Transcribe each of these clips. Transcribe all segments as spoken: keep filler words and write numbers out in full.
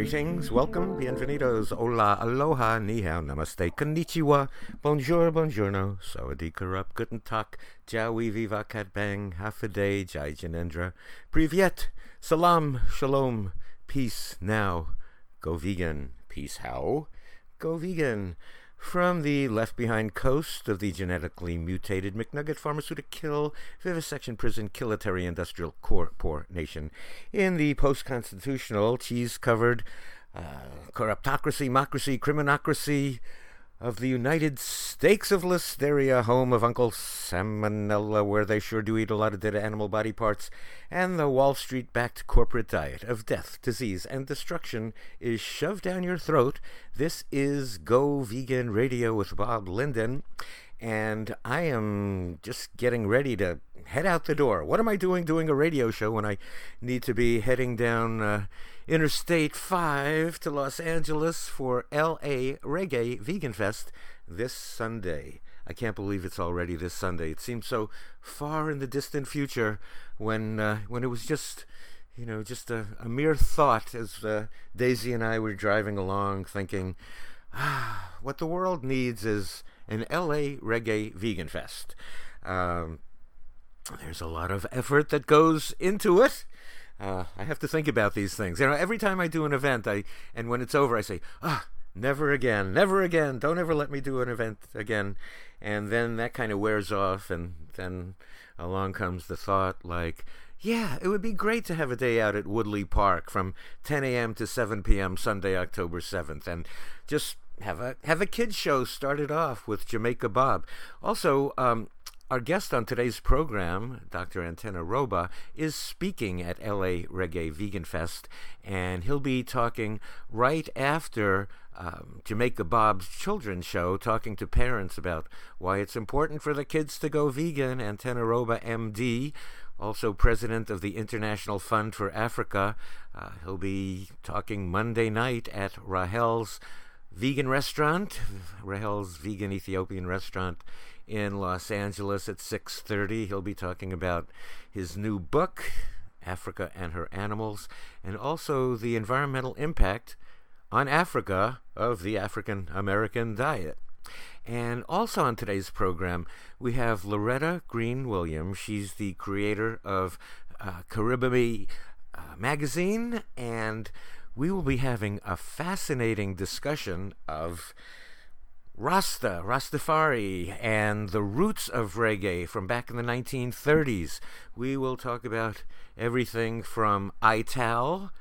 Greetings, welcome, bienvenidos, hola, aloha, ni hao, namaste, konnichiwa, bonjour, buongiorno, sawadee up, guten tak, jawi viva kat bang, half a day, jai janendra, privyet, salam, shalom, peace now, go vegan, peace how, go vegan. From the left behind coast of the genetically mutated McNugget pharmaceutical kill vivisection prison kilitary industrial core poor nation in the post-constitutional cheese-covered uh, corruptocracy, mocracy, criminocracy of the United States of Listeria, home of Uncle Salmonella, where they sure do eat a lot of dead animal body parts, and the Wall Street-backed corporate diet of death, disease, and destruction is shoved down your throat. This is Go Vegan Radio with Bob Linden, and I am just getting ready to head out the door. What am I doing doing a radio show when I need to be heading down uh, Interstate five to Los Angeles for L A Reggae Vegan Fest this Sunday? I can't believe it's already this Sunday. It seems so far in the distant future when uh, when it was just, you know, just a, a mere thought as uh, Daisy and I were driving along thinking, ah, what the world needs is an L A Reggae Vegan Fest. Um, there's a lot of effort that goes into it. Uh, I have to think about these things. You know, every time I do an event, I and when it's over, I say, ah, never again, never again. Don't ever let me do an event again. And then that kind of wears off, and then along comes the thought like, yeah, it would be great to have a day out at Woodley Park from ten a.m. to seven p.m. Sunday, October seventh, and just have a have a kids show started off with Jamaica Bob. Also, um, our guest on today's program, Doctor Anteneh Roba, is speaking at L A Reggae Vegan Fest, and he'll be talking right after um, Jamaica Bob's children's show, talking to parents about why it's important for the kids to go vegan. Anteneh Roba, M D, also president of the International Fund for Africa. Uh, he'll be talking Monday night at Rahel's Vegan Restaurant, Rahel's Vegan Ethiopian Restaurant in Los Angeles at six thirty. He'll be talking about his new book, Africa and Her Animals, and also the environmental impact on Africa of the African American diet. And also on today's program, we have Loretta Green Williams. She's the creator of uh, Caribbean Me uh, Magazine, and we will be having a fascinating discussion of Rasta, Rastafari, and the roots of reggae from back in the nineteen thirties. We will talk about everything from I T A L.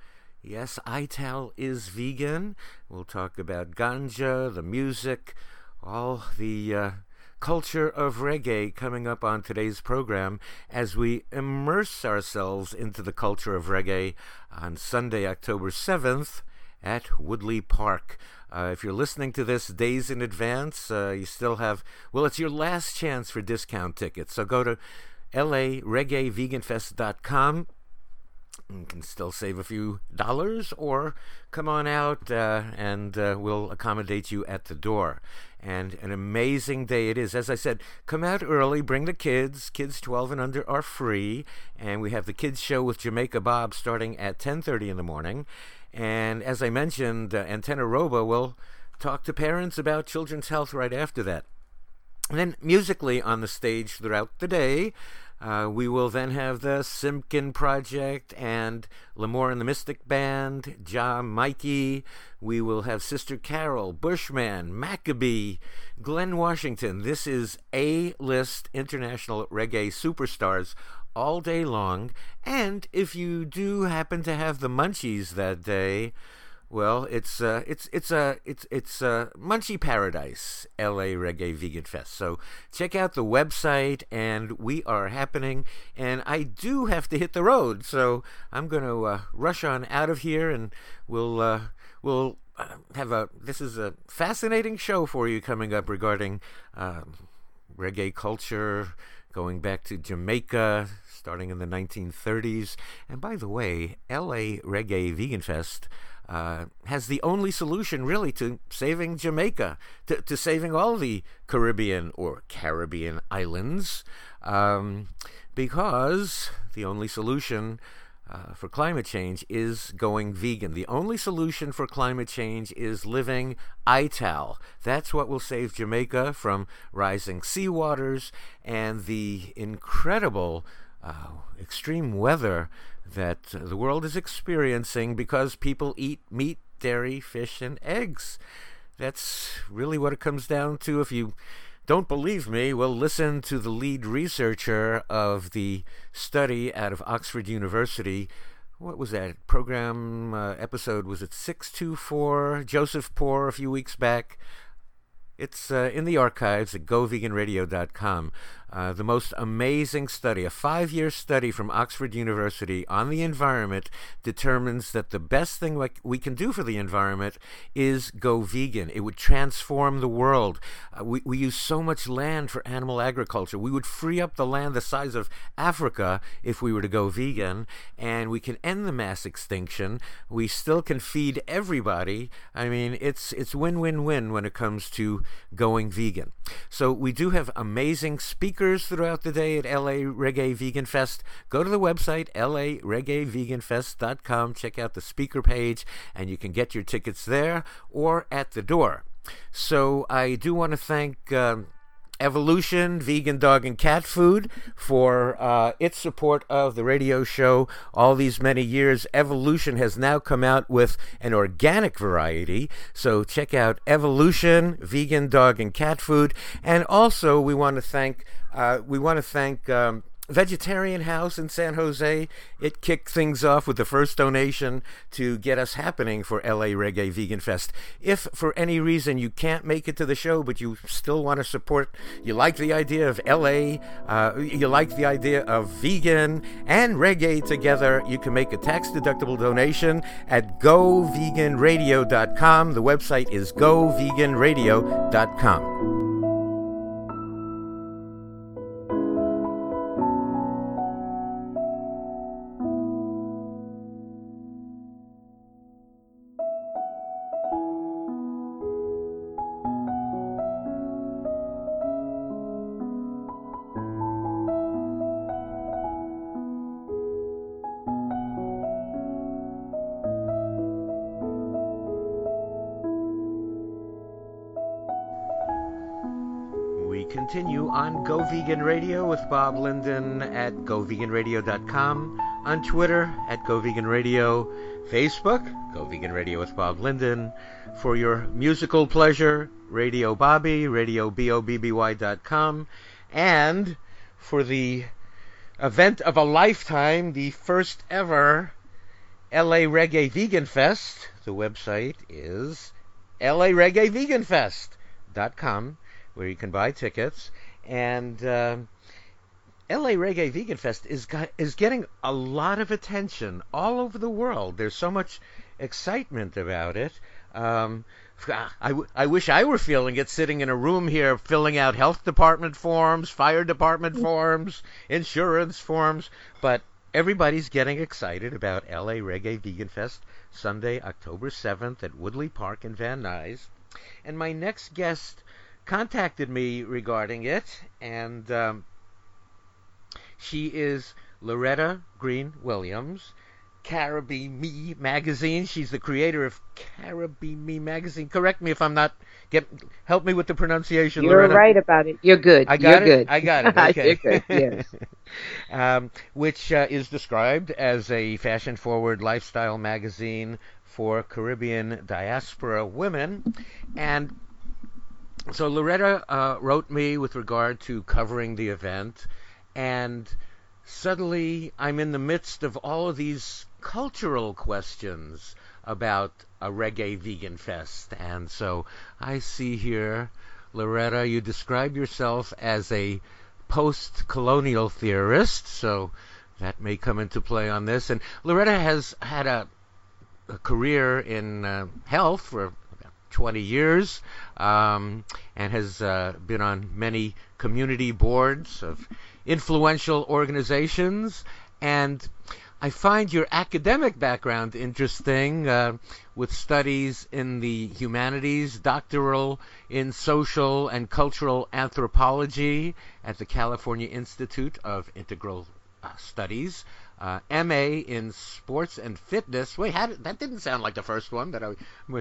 Yes, I T A L is vegan. We'll talk about ganja, the music, all the uh, culture of reggae coming up on today's program as we immerse ourselves into the culture of reggae on Sunday, October seventh at Woodley Park. Uh, if you're listening to this days in advance, uh, you still have, well, it's your last chance for discount tickets. So go to L A reggae vegan fest dot com. You can still save a few dollars, or come on out uh, and uh, we'll accommodate you at the door. And an amazing day it is. As I said, come out early, bring the kids. Kids twelve and under are free. And we have the kids show with Jamaica Bob starting at ten thirty in the morning. And as I mentioned, uh, Anteneh Roba will talk to parents about children's health right after that. And then musically on the stage throughout the day, Uh, we will then have the Simpkin Project and Lamore and the Mystic Band, Ja Mikey. We will have Sister Carol, Bushman, Maccabee, Glenn Washington. This is A-list international reggae superstars all day long. And if you do happen to have the munchies that day, well, it's uh, it's it's a uh, it's it's uh, Munchie Paradise, L A Reggae Vegan Fest. So check out the website, and we are happening. And I do have to hit the road, so I'm going to uh, rush on out of here, and we'll uh, we'll have a. This is a fascinating show for you coming up regarding um, reggae culture, going back to Jamaica, starting in the nineteen thirties. And by the way, L A Reggae Vegan Fest Uh, has the only solution, really, to saving Jamaica, to, to saving all the Caribbean or Caribbean islands, um, because the only solution uh, for climate change is going vegan. The only solution for climate change is living I T A L. That's what will save Jamaica from rising seawaters and the incredible uh, extreme weather that the world is experiencing because people eat meat, dairy, fish, and eggs. That's really what it comes down to. If you don't believe me, well, listen to the lead researcher of the study out of Oxford University. What was that program uh, episode? Was it six two four? Joseph Poore a few weeks back. It's uh, in the archives at go vegan radio dot com. Uh, the most amazing study, a five-year study from Oxford University on the environment, determines that the best thing we can do for the environment is go vegan. It would transform the world. Uh, we, we use so much land for animal agriculture. We would free up the land the size of Africa if we were to go vegan, and we can end the mass extinction. We still can feed everybody. I mean, it's it's win-win-win when it comes to going vegan. So we do have amazing speakers throughout the day at L A Reggae Vegan Fest. Go to the website, L A reggae vegan fest dot com. Check out the speaker page, and you can get your tickets there or at the door. So I do want to thank um, Evolution, Vegan Dog and Cat Food, for uh, its support of the radio show all these many years. Evolution has now come out with an organic variety, so check out Evolution, Vegan Dog and Cat Food. And also, we want to thank uh, we want to thank um, Vegetarian House in San Jose. It kicked things off with the first donation to get us happening for L A Reggae Vegan Fest. If for any reason you can't make it to the show, but you still want to support, you like the idea of L A, uh, you like the idea of vegan and reggae together, you can make a tax-deductible donation at go vegan radio dot com. The website is go vegan radio dot com. On Go Vegan Radio with Bob Linden at go vegan radio dot com, on Twitter at Go Vegan Radio, Facebook, Go Vegan Radio with Bob Linden. For your musical pleasure, Radio Bobby, Radio B O B B Y dot com, and for the event of a lifetime, the first ever L A Reggae Vegan Fest, the website is L A reggae vegan fest dot com, where you can buy tickets. And uh, L A Reggae Vegan Fest is got, is getting a lot of attention all over the world. There's so much excitement about it. Um, I, w- I wish I were feeling it, sitting in a room here, filling out health department forms, fire department forms, insurance forms. But everybody's getting excited about L A Reggae Vegan Fest, Sunday, October seventh at Woodley Park in Van Nuys. And my next guest contacted me regarding it, and um, she is Loretta Green Williams, Caribbean Me Magazine. She's the creator of Caribbean Me Magazine. Correct me if I'm not. Get help me with the pronunciation. You're Loretta. Right about it. You're good. I got You're it. Good. I got it. Okay. You're good. Yes. um, which uh, is described as a fashion-forward lifestyle magazine for Caribbean diaspora women, and. So Loretta uh, wrote me with regard to covering the event, and suddenly I'm in the midst of all of these cultural questions about a reggae vegan fest. And so I see here, Loretta, you describe yourself as a post-colonial theorist, so that may come into play on this. And Loretta has had a, a career in uh, health for twenty years, um, and has uh, been on many community boards of influential organizations. And I find your academic background interesting, uh, with studies in the humanities, doctoral in social and cultural anthropology at the California Institute of Integral uh, Studies, uh, M A in sports and fitness. Wait, how did, that didn't sound like the first one that I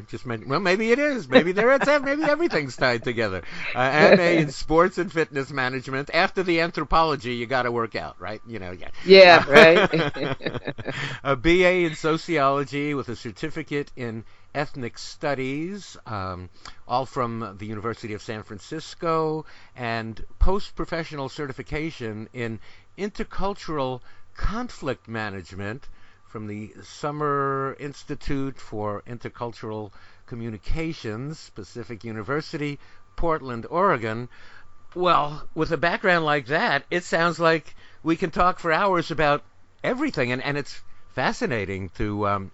just mentioned. Well, maybe it is. Maybe there it's maybe everything's tied together. Uh, M A in sports and fitness management. After the anthropology, you got to work out, right? You know. Yeah. Yeah. Right. A B A in sociology with a certificate in ethnic studies, um, all from the University of San Francisco, and post-professional certification in intercultural conflict management from the Summer Institute for Intercultural Communications, Pacific University, Portland, Oregon. Well, with a background like that, it sounds like we can talk for hours about everything, and, and it's fascinating to um,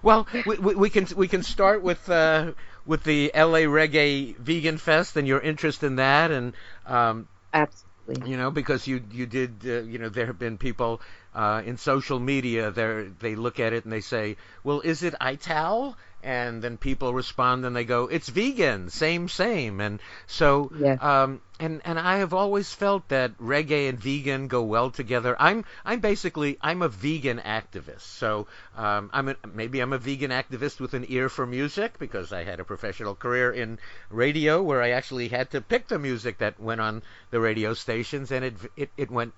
well, we, we, we can we can start with uh, with the L A Reggae Vegan Fest and your interest in that, and um, absolutely, you know, because you you did uh, you know, there have been people uh, in social media there they look at it and they say, well, is it I T A L? And then people respond and they go, it's vegan, same same, and so yeah. um, and and I have always felt that reggae and vegan go well together. I'm I'm basically I'm a vegan activist, so um, I'm a, maybe I'm a vegan activist with an ear for music, because I had a professional career in radio where I actually had to pick the music that went on the radio stations, and it it it went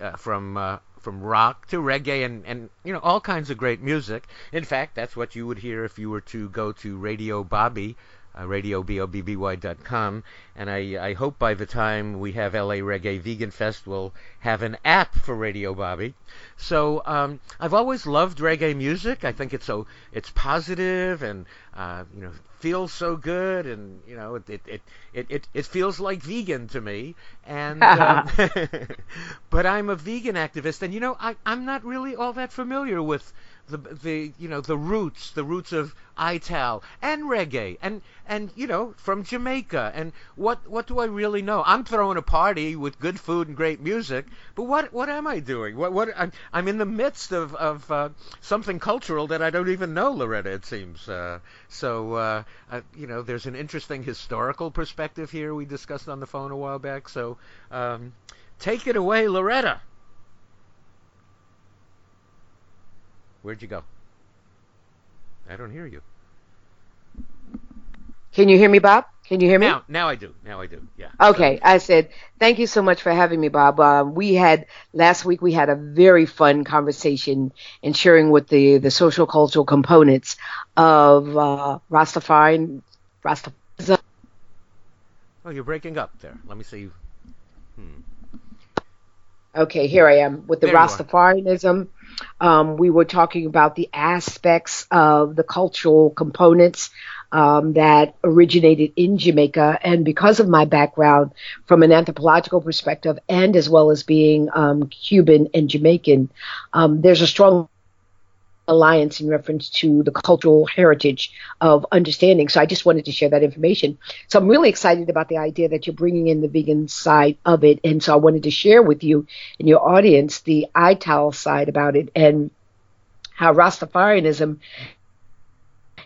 uh, from uh, from rock to reggae and, and, you know, all kinds of great music. In fact, that's what you would hear if you were to go to Radio Bobby, uh, radio bobby dot com. And I, I hope by the time we have L A Reggae Vegan Fest, we'll have an app for Radio Bobby. So um, I've always loved reggae music. I think it's so it's positive and, uh, you know, feels so good, and you know, it it it it, it feels like vegan to me, and um, but I'm a vegan activist, and you know, I I'm not really all that familiar with the the you know the roots the roots of I T A L and reggae and and you know, from Jamaica, and what what do I really know? I'm throwing a party with good food and great music, but what what am I doing? What what I'm I'm in the midst of of uh, something cultural that I don't even know, Loretta, it seems. Uh, so. Uh, Uh, you know, there's an interesting historical perspective here we discussed on the phone a while back. So um, take it away, Loretta. Where'd you go? I don't hear you. Can you hear me, Bob? Can you hear me? Now, now I do. Now I do. Yeah. Okay. So. I said, thank you so much for having me, Bob. Uh, we had, last week, we had a very fun conversation in sharing with the, the social cultural components of uh, Rastafari. Rastafari. Oh, you're breaking up there. Let me see. Hmm. Okay, here I am with the there Rastafarianism. Um, we were talking about the aspects of the cultural components Um, that originated in Jamaica, and because of my background from an anthropological perspective, and as well as being um, Cuban and Jamaican, um, there's a strong alliance in reference to the cultural heritage of understanding. So I just wanted to share that information. So I'm really excited about the idea that you're bringing in the vegan side of it, and so I wanted to share with you and your audience the I T A L side about it, and how Rastafarianism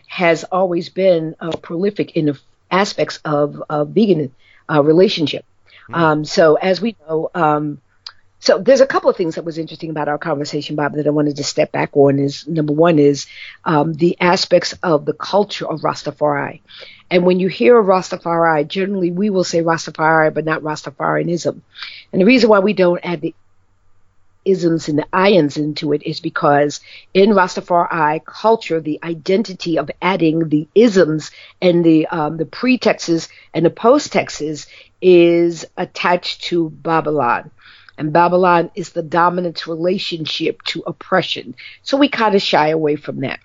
has always been uh, prolific in the aspects of uh, vegan uh, relationship. Mm-hmm. Um, so as we know, um, so there's a couple of things that was interesting about our conversation, Bob, that I wanted to step back on. Is number one is um, the aspects of the culture of Rastafari. And when you hear Rastafari, generally we will say Rastafari, but not Rastafarianism. And the reason why we don't add the isms and the ions into it is because in Rastafari culture, the identity of adding the isms and the um, the pretexts and the posttexts is attached to Babylon. And Babylon is the dominant relationship to oppression. So we kind of shy away from that.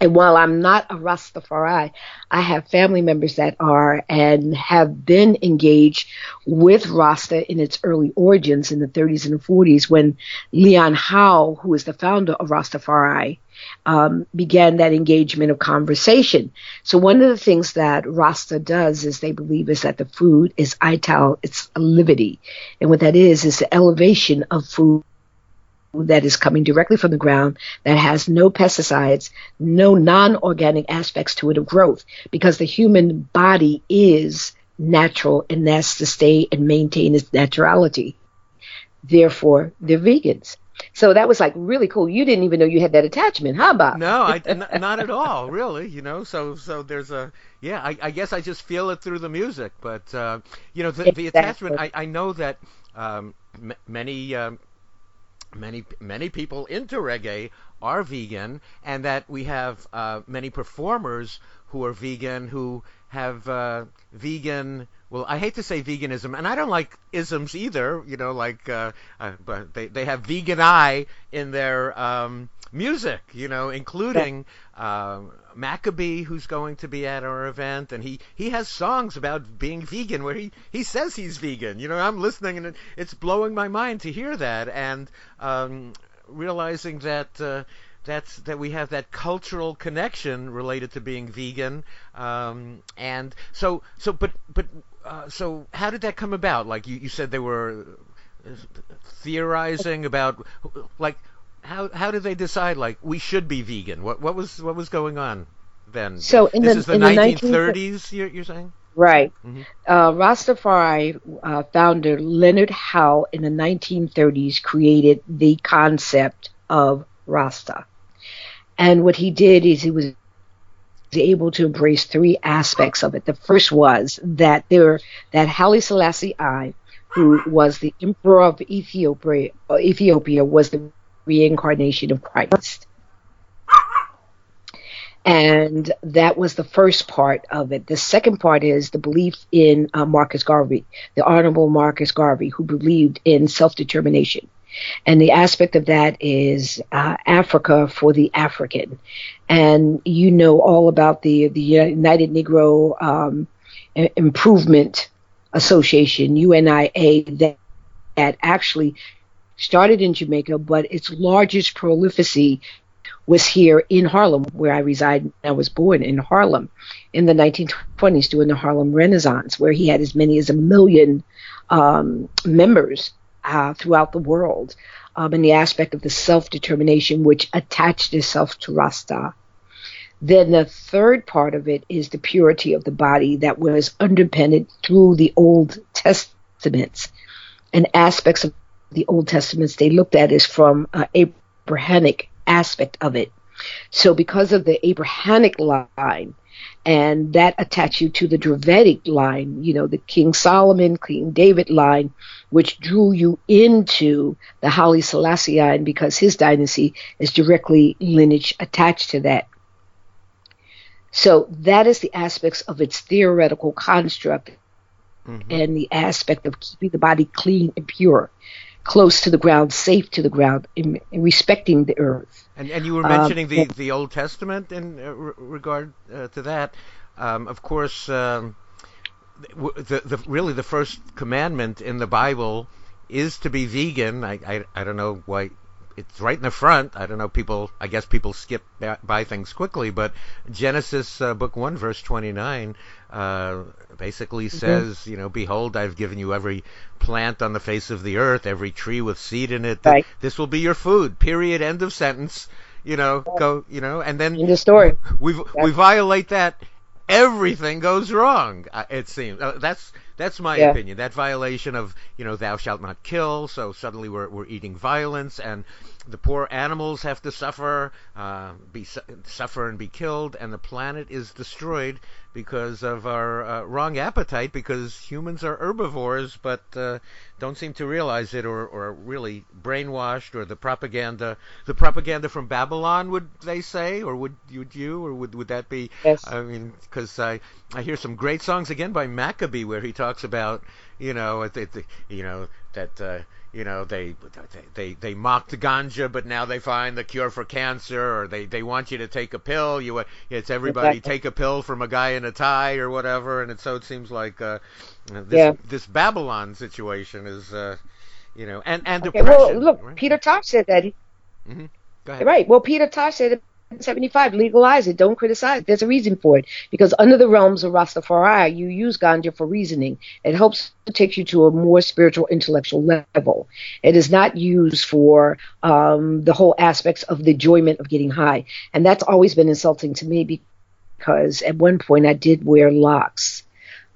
And while I'm not a Rastafari, I have family members that are and have been engaged with Rasta in its early origins in the thirties and the forties, when Leon Howe, who is the founder of Rastafari, um, began that engagement of conversation. So one of the things that Rasta does is they believe is that the food is I T A L, it's livity. And what that is is the elevation of food that is coming directly from the ground, that has no pesticides, no non-organic aspects to it of growth, because the human body is natural, and that's to stay and maintain its naturality. therefore they're vegans. So that was like really cool. You didn't even know you had that attachment, huh, Bob? No, I, n- not at all, really, you know. So so there's a, yeah, I, I guess I just feel it through the music. But, uh, you know, the, exactly. the attachment, I, I know that um, m- many, um, many, many people into reggae are vegan, and that we have uh, many performers who are vegan, who have uh, vegan... Well, I hate to say veganism, and I don't like isms either, you know, like, uh, uh, but they, they have vegan eye in their um, music, you know, including uh, Maccabee, who's going to be at our event, and he, he has songs about being vegan where he, he says he's vegan. You know, I'm listening, and it's blowing my mind to hear that, and um, realizing that... Uh, That's that we have that cultural connection related to being vegan, um, and so so. But but uh, so, how did that come about? Like you, you said, they were theorizing about, like, how how did they decide, like, we should be vegan? What what was what was going on then? So in this the, is the nineteen thirties, you're, you're saying? Right. Mm-hmm. Uh, Rastafari uh, founder Leonard Howe in the nineteen thirties created the concept of Rasta. And what he did is he was able to embrace three aspects of it. The first was that there that Haile Selassie I, who was the emperor of Ethiopia, Ethiopia was the reincarnation of Christ. And that was the first part of it. The second part is the belief in uh, Marcus Garvey, the Honorable Marcus Garvey, who believed in self-determination. And the aspect of that is uh, Africa for the African. And you know all about the, the United Negro um, Improvement Association, U N I A, that, that actually started in Jamaica, but its largest prolificacy was here in Harlem, where I reside. I was born in Harlem in the nineteen twenties during the Harlem Renaissance, where he had as many as a million um, members Uh, throughout the world, um, in the aspect of the self-determination, which attached itself to Rasta. Then the third part of it is the purity of the body that was underpinned through the Old Testaments. And aspects of the Old Testaments they looked at is from an uh, Abrahamic aspect of it. So because of the Abrahamic line, and that attached you to the Dravidic line, you know, the King Solomon, King David line, which drew you into the Haile Selassie line because his dynasty is directly lineage attached to that. So that is the aspects of its theoretical construct, mm-hmm. and the aspect of keeping the body clean and pure, close to the ground, safe to the ground, and respecting the earth. And, and you were mentioning um, the, the Old Testament in uh, re- regard uh, to that. Um, of course, um, the, the, really the first commandment in the Bible is to be vegan. I, I, I don't know why it's right in the front. I don't know. People, I guess people skip by things quickly, but Genesis uh, book one, verse twenty-nine, uh, basically mm-hmm. says, you know, behold, I've given you every plant on the face of the earth, every tree with seed in it. Right. This will be your food, period, end of sentence, you know, go, you know, and then the story. We yeah. we violate that. Everything goes wrong, it seems. Uh, that's that's my yeah. opinion. That violation of, you know, thou shalt not kill. So suddenly we're we're eating violence, and the poor animals have to suffer, uh, be suffer and be killed, and the planet is destroyed because of our uh, wrong appetite. Because humans are herbivores, but uh, don't seem to realize it, or or really brainwashed, or the propaganda, the propaganda from Babylon. Would they say, or would would you, or would would that be? Yes. I mean, because I I hear some great songs again by Maccabee where he talks about, you know, the, the, you know that. Uh, You know, they, they they mocked ganja, but now they find the cure for cancer, or they, they want you to take a pill. You It's everybody exactly. take a pill from a guy in a tie or whatever, and it, so it seems like uh, this yeah. this Babylon situation is, uh, you know, and, and okay, depression. Well, look, right? Peter Tosh said that. Mm-hmm. Go ahead. Right. Well, Peter Tosh said in seventy-five, legalize it, don't criticize it. There's a reason for it, because under the realms of Rastafari, you use ganja for reasoning. It helps to take you to a more spiritual, intellectual level. It is not used for um, the whole aspects of the enjoyment of getting high. And that's always been insulting to me, because at one point I did wear locks.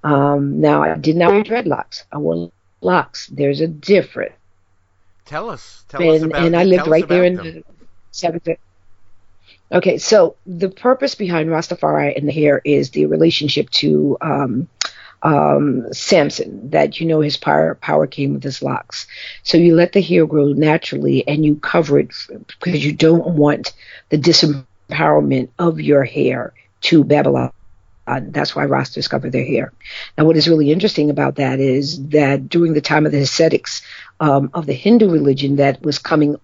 Um, now, I did not wear dreadlocks. I wore locks. There's a difference. Tell us. Tell and, us about And I lived right there in them. the seventh. Okay, so the purpose behind Rastafari and the hair is the relationship to um, um, Samson, that you know his power, power came with his locks. So you let the hair grow naturally and you cover it because you don't want the disempowerment of your hair to Babylon. Uh, that's why Rastas cover their hair. Now, what is really interesting about that is that during the time of the ascetics um, of the Hindu religion that was coming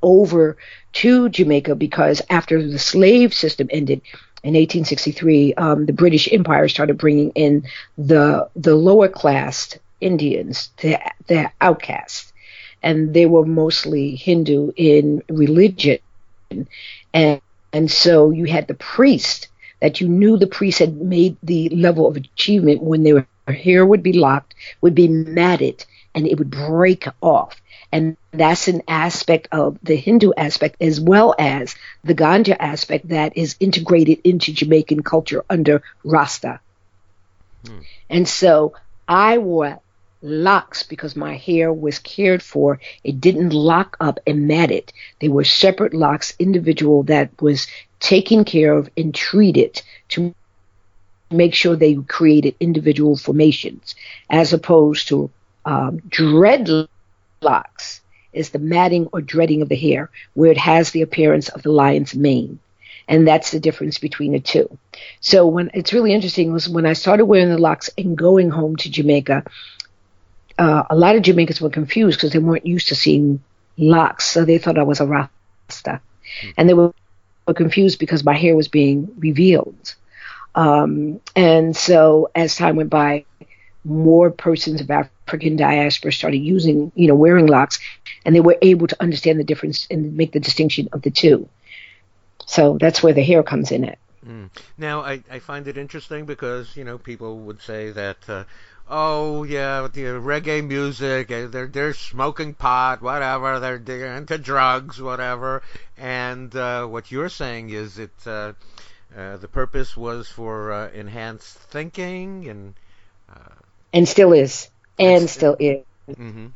over to Jamaica, because after the slave system ended in eighteen sixty-three, um, the British Empire started bringing in the the lower class Indians, the, the outcasts, and they were mostly Hindu in religion, and and so you had the priest. That you knew the priest had made the level of achievement when their hair would be locked, would be matted, and it would break off. And that's an aspect of the Hindu aspect as well as the Ganja aspect that is integrated into Jamaican culture under Rasta. Hmm. And so I wore locks because my hair was cared for. It didn't lock up and mat it. They were separate locks, individual that was taken care of and treated to make sure they created individual formations, as opposed to um, dreadlocks is the matting or dreading of the hair, where it has the appearance of the lion's mane. And that's the difference between the two. So when it's really interesting was when I started wearing the locks and going home to Jamaica, uh, a lot of Jamaicans were confused because they weren't used to seeing locks. So they thought I was a Rasta. Mm-hmm. And they were were confused because my hair was being revealed. Um, and so as time went by, more persons of African diaspora started using, you know, wearing locks, and they were able to understand the difference and make the distinction of the two. So that's where the hair comes in at. Mm. Now, I, I find it interesting because, you know, people would say that, uh, oh, yeah, the reggae music, they're, they're smoking pot, whatever, they're, they're into drugs, whatever. And uh, what you're saying is it uh, uh, the purpose was for uh, enhanced thinking and... Uh, and still is. And still is. Mm-hmm.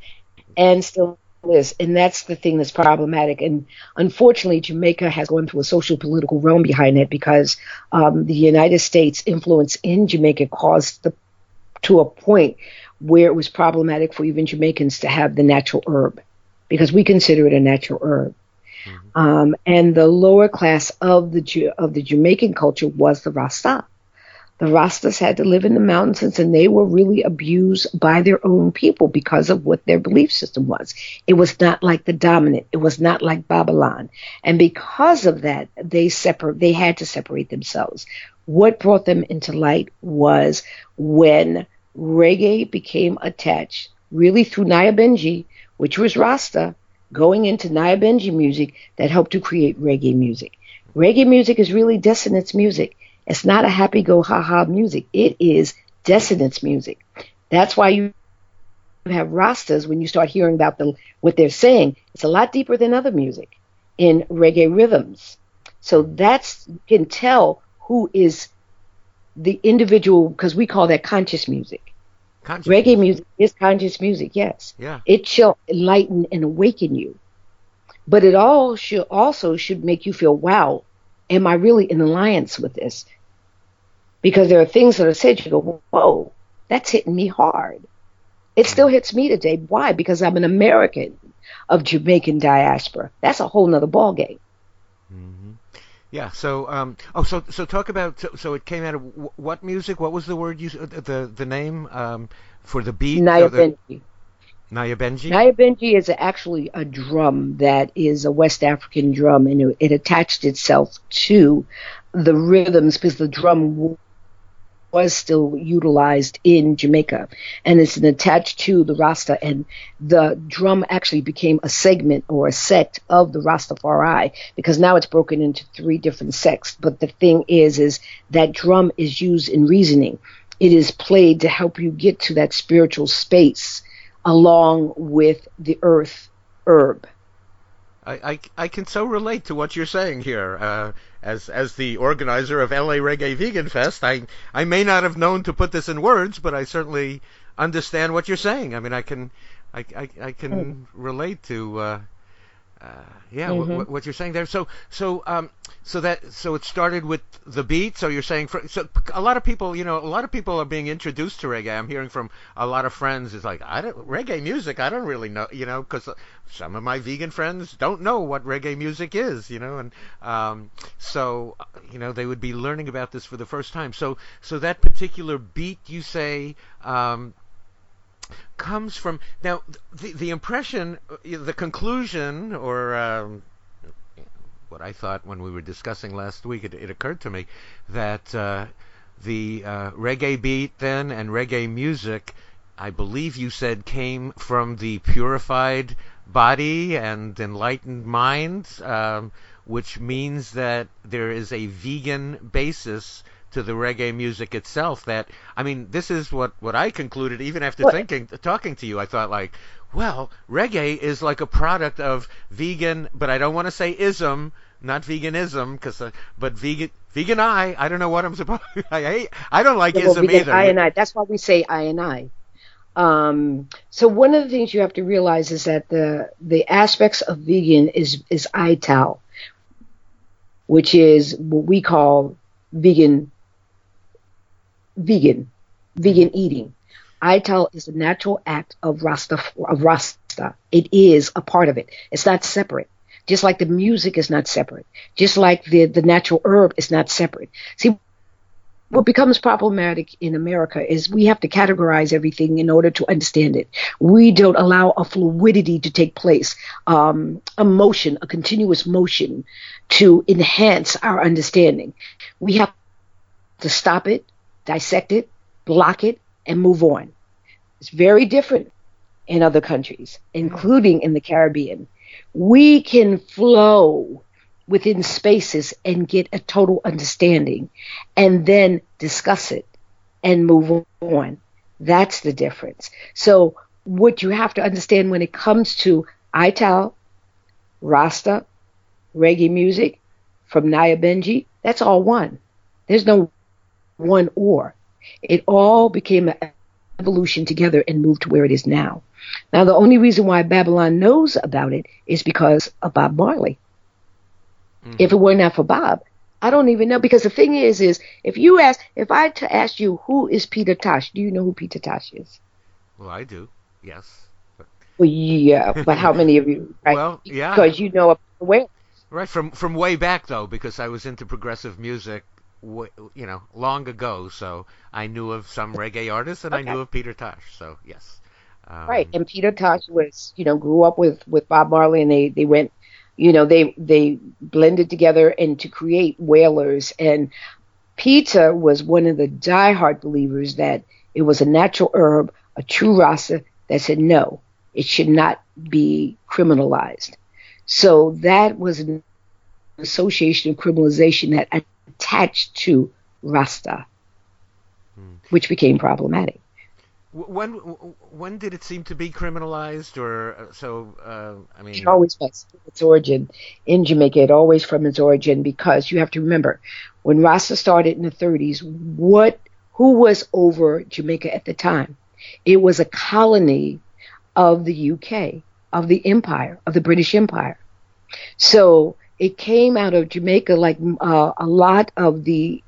And still is. And that's the thing that's problematic. And unfortunately, Jamaica has gone through a social political realm behind it because um, the United States influence in Jamaica caused the to a point where it was problematic for even Jamaicans to have the natural herb because we consider it a natural herb. Mm-hmm. Um, and the lower class of the of the Jamaican culture was the Rasta. The Rastas had to live in the mountains and they were really abused by their own people because of what their belief system was. It was not like the dominant. It was not like Babylon. And because of that, they separ- they had to separate themselves. What brought them into light was when reggae became attached, really through Nyabinghi, which was Rasta, going into Nyabinghi music that helped to create reggae music. Reggae music is really dissonance music. It's not a happy-go-ha-ha music. It is dissonance music. That's why you have Rastas when you start hearing about the, what they're saying. It's a lot deeper than other music in reggae rhythms. So that's, you can tell who is the individual, because we call that conscious music. Conscious. Reggae music is conscious music, yes. Yeah. It shall enlighten and awaken you. But it all should also should make you feel, wow, am I really in alliance with this? Because there are things that are said, you go, whoa, that's hitting me hard. It still hits me today. Why? Because I'm an American of Jamaican diaspora. That's a whole nother ballgame. Mm-hmm. Yeah. So, um, oh, so, so talk about. So, so it came out of w- what music? What was the word you? The the name um, for the beat? Nyabinghi. Nyabinghi. Nyabinghi is actually a drum that is a West African drum, and it, it attached itself to the rhythms because the drum was still utilized in Jamaica, and it's attached to the Rasta, and the drum actually became a segment or a sect of the Rastafari because now it's broken into three different sects. But the thing is, is that drum is used in reasoning. It is played to help you get to that spiritual space along with the earth herb. I, I, I can so relate to what you're saying here. Uh, as as the organizer of L A Reggae Vegan Fest, I, I may not have known to put this in words, but I certainly understand what you're saying. I mean, I can I, I, I can relate to uh, uh, yeah mm-hmm. what, what you're saying there. So so um, so that so it started with the beat. So you're saying for, so a lot of people you know a lot of people are being introduced to reggae. I'm hearing from a lot of friends. It's like I don't reggae music. I don't really know you know because some of my vegan friends don't know what reggae music is you know and um, so you know they would be learning about this for the first time. So so that particular beat you say. Um, comes from now the the impression the conclusion or um, what I thought when we were discussing last week it, it occurred to me that uh, the uh, reggae beat then and reggae music I believe you said came from the purified body and enlightened mind um, which means that there is a vegan basis to the reggae music itself. That I mean, this is what, what I concluded even after what? thinking, talking to you. I thought like, well, reggae is like a product of vegan, but I don't want to say ism, not veganism, because uh, but vegan, vegan I, I don't know what I'm supposed. I hate, I don't like well, ism vegan either. I and I. That's why we say I and I. Um, so one of the things you have to realize is that the the aspects of vegan is is I T A L, which is what we call vegan. Vegan, vegan eating. I T A L is a natural act of Rasta, of Rasta. It is a part of it. It's not separate. Just like the music is not separate. Just like the, the natural herb is not separate. See, what becomes problematic in America is we have to categorize everything in order to understand it. We don't allow a fluidity to take place, um, a motion, a continuous motion to enhance our understanding. We have to stop it, dissect it, block it, and move on. It's very different in other countries, including in the Caribbean. We can flow within spaces and get a total understanding and then discuss it and move on. That's the difference. So what you have to understand when it comes to I T A L, Rasta, reggae music, from Nyabinghi, that's all one. There's no one or. It all became an evolution together and moved to where it is now. Now, the only reason why Babylon knows about it is because of Bob Marley. Mm-hmm. If it were not for Bob, I don't even know. Because the thing is, is if you ask, if I t- asked you, who is Peter Tosh? Do you know who Peter Tosh is? Well, I do. Yes. Well, yeah, but how many of you? Right? Well, yeah. Because you know where. Right, from from way back, though, because I was into progressive music. You know, long ago, so I knew of some reggae artists, and okay. I knew of Peter Tosh. So yes, um, right. And Peter Tosh was, you know, grew up with, with Bob Marley, and they, they went, you know, they they blended together and to create Wailers. And Peter was one of the diehard believers that it was a natural herb, a true Rasta, that said no, it should not be criminalized. So that was an association of criminalization that. I attached to Rasta, hmm. which became problematic. When when did it seem to be criminalized, or so? Uh, I mean, it always was from its origin in Jamaica. It always from its origin because you have to remember when Rasta started in the thirties. What who was over Jamaica at the time? It was a colony of the U K, of the Empire, of the British Empire. So. It came out of Jamaica like uh, a lot of the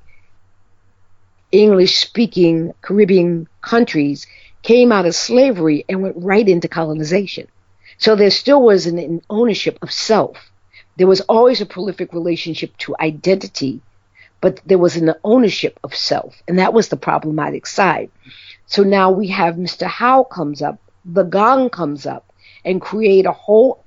English-speaking Caribbean countries came out of slavery and went right into colonization. So there still was an, an ownership of self. There was always a prolific relationship to identity, but there was an ownership of self, and that was the problematic side. So now we have Mister Howe comes up, the Gong comes up, and create a whole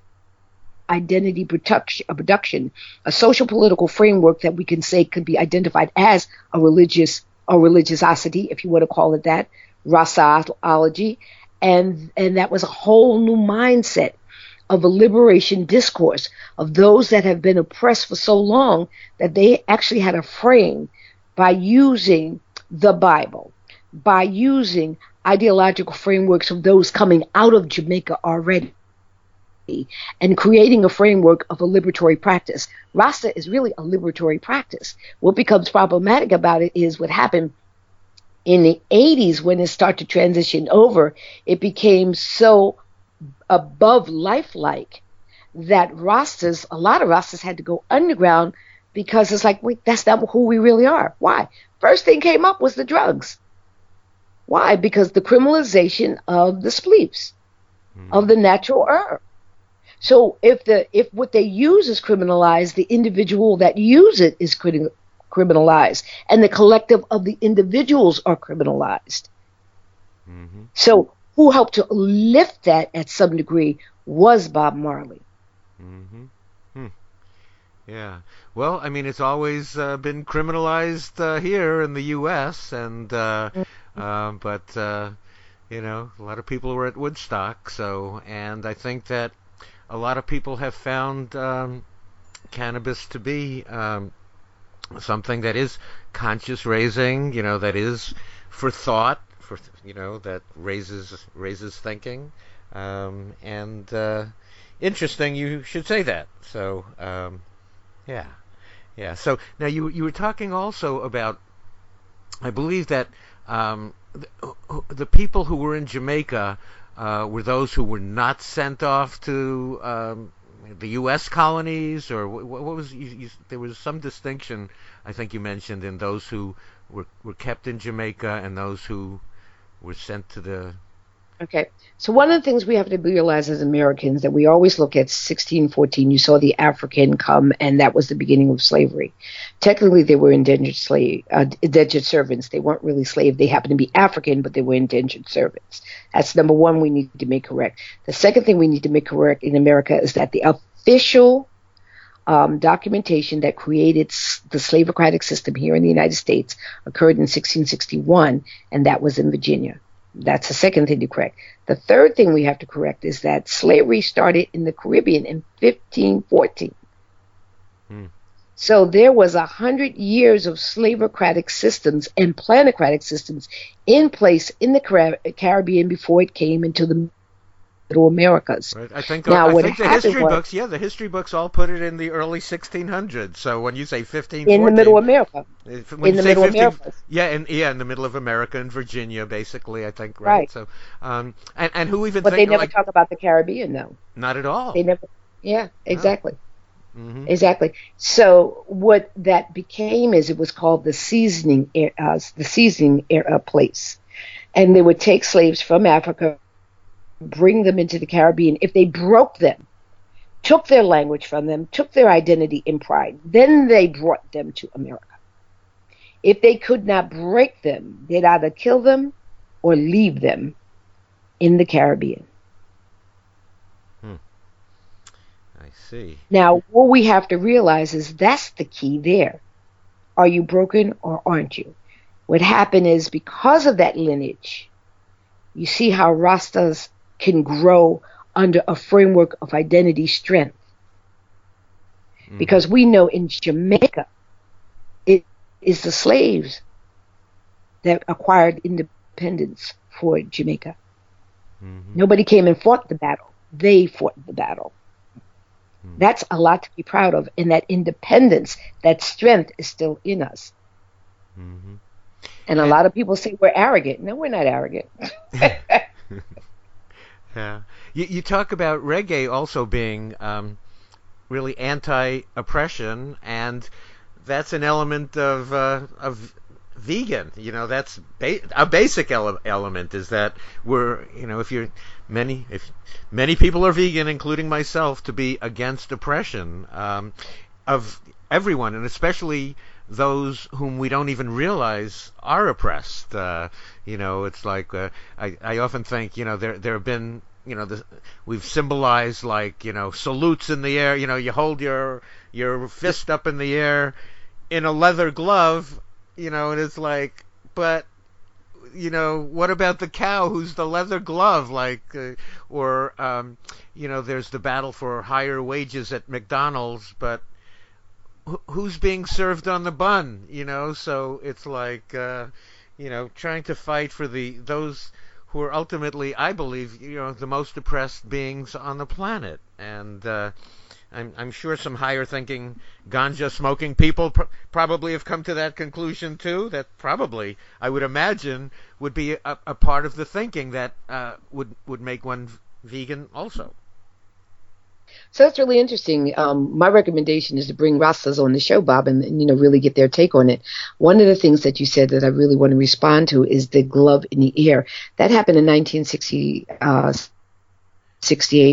identity production, a production, a social political framework that we can say could be identified as a religious, a religiosity, if you want to call it that, Rasaology, and and that was a whole new mindset of a liberation discourse of those that have been oppressed for so long that they actually had a frame by using the Bible, by using ideological frameworks of those coming out of Jamaica already. And creating a framework of a liberatory practice. Rasta is really a liberatory practice. What becomes problematic about it is what happened in the eighties when it started to transition over, it became so above lifelike that Rastas, a lot of Rastas had to go underground because it's like, wait, that's not who we really are. Why? First thing came up was the drugs. Why? Because the criminalization of the spleefs, mm. of the natural herb. So if the if what they use is criminalized, the individual that use it is criti- criminalized, and the collective of the individuals are criminalized. Mm-hmm. So who helped to lift that at some degree was Bob Marley. Mm-hmm. Hmm. Yeah. Well, I mean, it's always uh, been criminalized uh, here in the U S, and uh, mm-hmm. uh, but uh, you know, a lot of people were at Woodstock. So, and I think that a lot of people have found um, cannabis to be um, something that is conscious raising, you know, that is for thought, for th- you know, that raises raises thinking. Um, and uh, interesting, you should say that. So, um, yeah, yeah. So now you you were talking also about, I believe that um, the, the people who were in Jamaica. Uh, were those who were not sent off to um, the U S colonies, or what, what was? You, you, there was some distinction, I think you mentioned, in those who were, were kept in Jamaica and those who were sent to the. Okay, so one of the things we have to realize as Americans that we always look at sixteen fourteen. You saw the African come, and that was the beginning of slavery. Technically, they were indentured slave, uh, indentured servants. They weren't really slaves. They happened to be African, but they were indentured servants. That's number one we need to make correct. The second thing we need to make correct in America is that the official um, documentation that created the slaveocratic system here in the United States occurred in sixteen sixty-one, and that was in Virginia. That's the second thing to correct. The third thing we have to correct is that slavery started in the Caribbean in fifteen fourteen. Hmm. So there was a hundred years of slaveocratic systems and planocratic systems in place in the Car- Caribbean before it came into the Middle Americas. Right. I think, now, I think the history was, books, yeah, the history books all put it in the early sixteen hundreds. So when you say fifteen fourteen, in the Middle America, in the Middle America, yeah, and yeah, in the middle of America and Virginia, basically, I think, right. right. So, um, and and who even? But think, they never like, talk about the Caribbean, though. Not at all. They never. Yeah, exactly, oh. mm-hmm. exactly. So what that became is it was called the seasoning, uh, the seasoning era place, and they would take slaves from Africa. Bring them into the Caribbean. If they broke them, took their language from them, took their identity and pride, then they brought them to America. If they could not break them, they'd either kill them or leave them in the Caribbean. Hmm. I see. Now, what we have to realize is that's the key there. Are you broken or aren't you? What happened is because of that lineage, you see how Rastas can grow under a framework of identity strength. Mm-hmm. Because we know in Jamaica, it is the slaves that acquired independence for Jamaica. Mm-hmm. Nobody came and fought the battle. They fought the battle. Mm-hmm. That's a lot to be proud of. And that independence, that strength is still in us. Mm-hmm. And a lot of people say we're arrogant. No, we're not arrogant. Yeah, you, you talk about reggae also being um, really anti-oppression, and that's an element of uh, of vegan. You know, that's ba- a basic ele- element is that we're you know if you're many if many people are vegan, including myself, to be against oppression um, of everyone, and especially those whom we don't even realize are oppressed. Uh, you know, it's like uh, I, I often think, you know, there there have been, you know, the, we've symbolized like, you know, salutes in the air. You know, you hold your your fist up in the air in a leather glove. You know, and it's like, but you know, what about the cow who's the leather glove? Like, uh, or um, you know, there's the battle for higher wages at McDonald's, but who's being served on the bun, you know? So it's like, uh, you know, trying to fight for the those who are ultimately, I believe, you know, the most oppressed beings on the planet. And uh, I'm, I'm sure some higher-thinking ganja-smoking people pr- probably have come to that conclusion, too, that probably, I would imagine, would be a, a part of the thinking that uh, would, would make one vegan also. So that's really interesting. Um, my recommendation is to bring Rastas on the show, Bob, and, and you know, really get their take on it. One of the things that you said that I really want to respond to is the glove in the ear. That happened in nineteen sixty-eight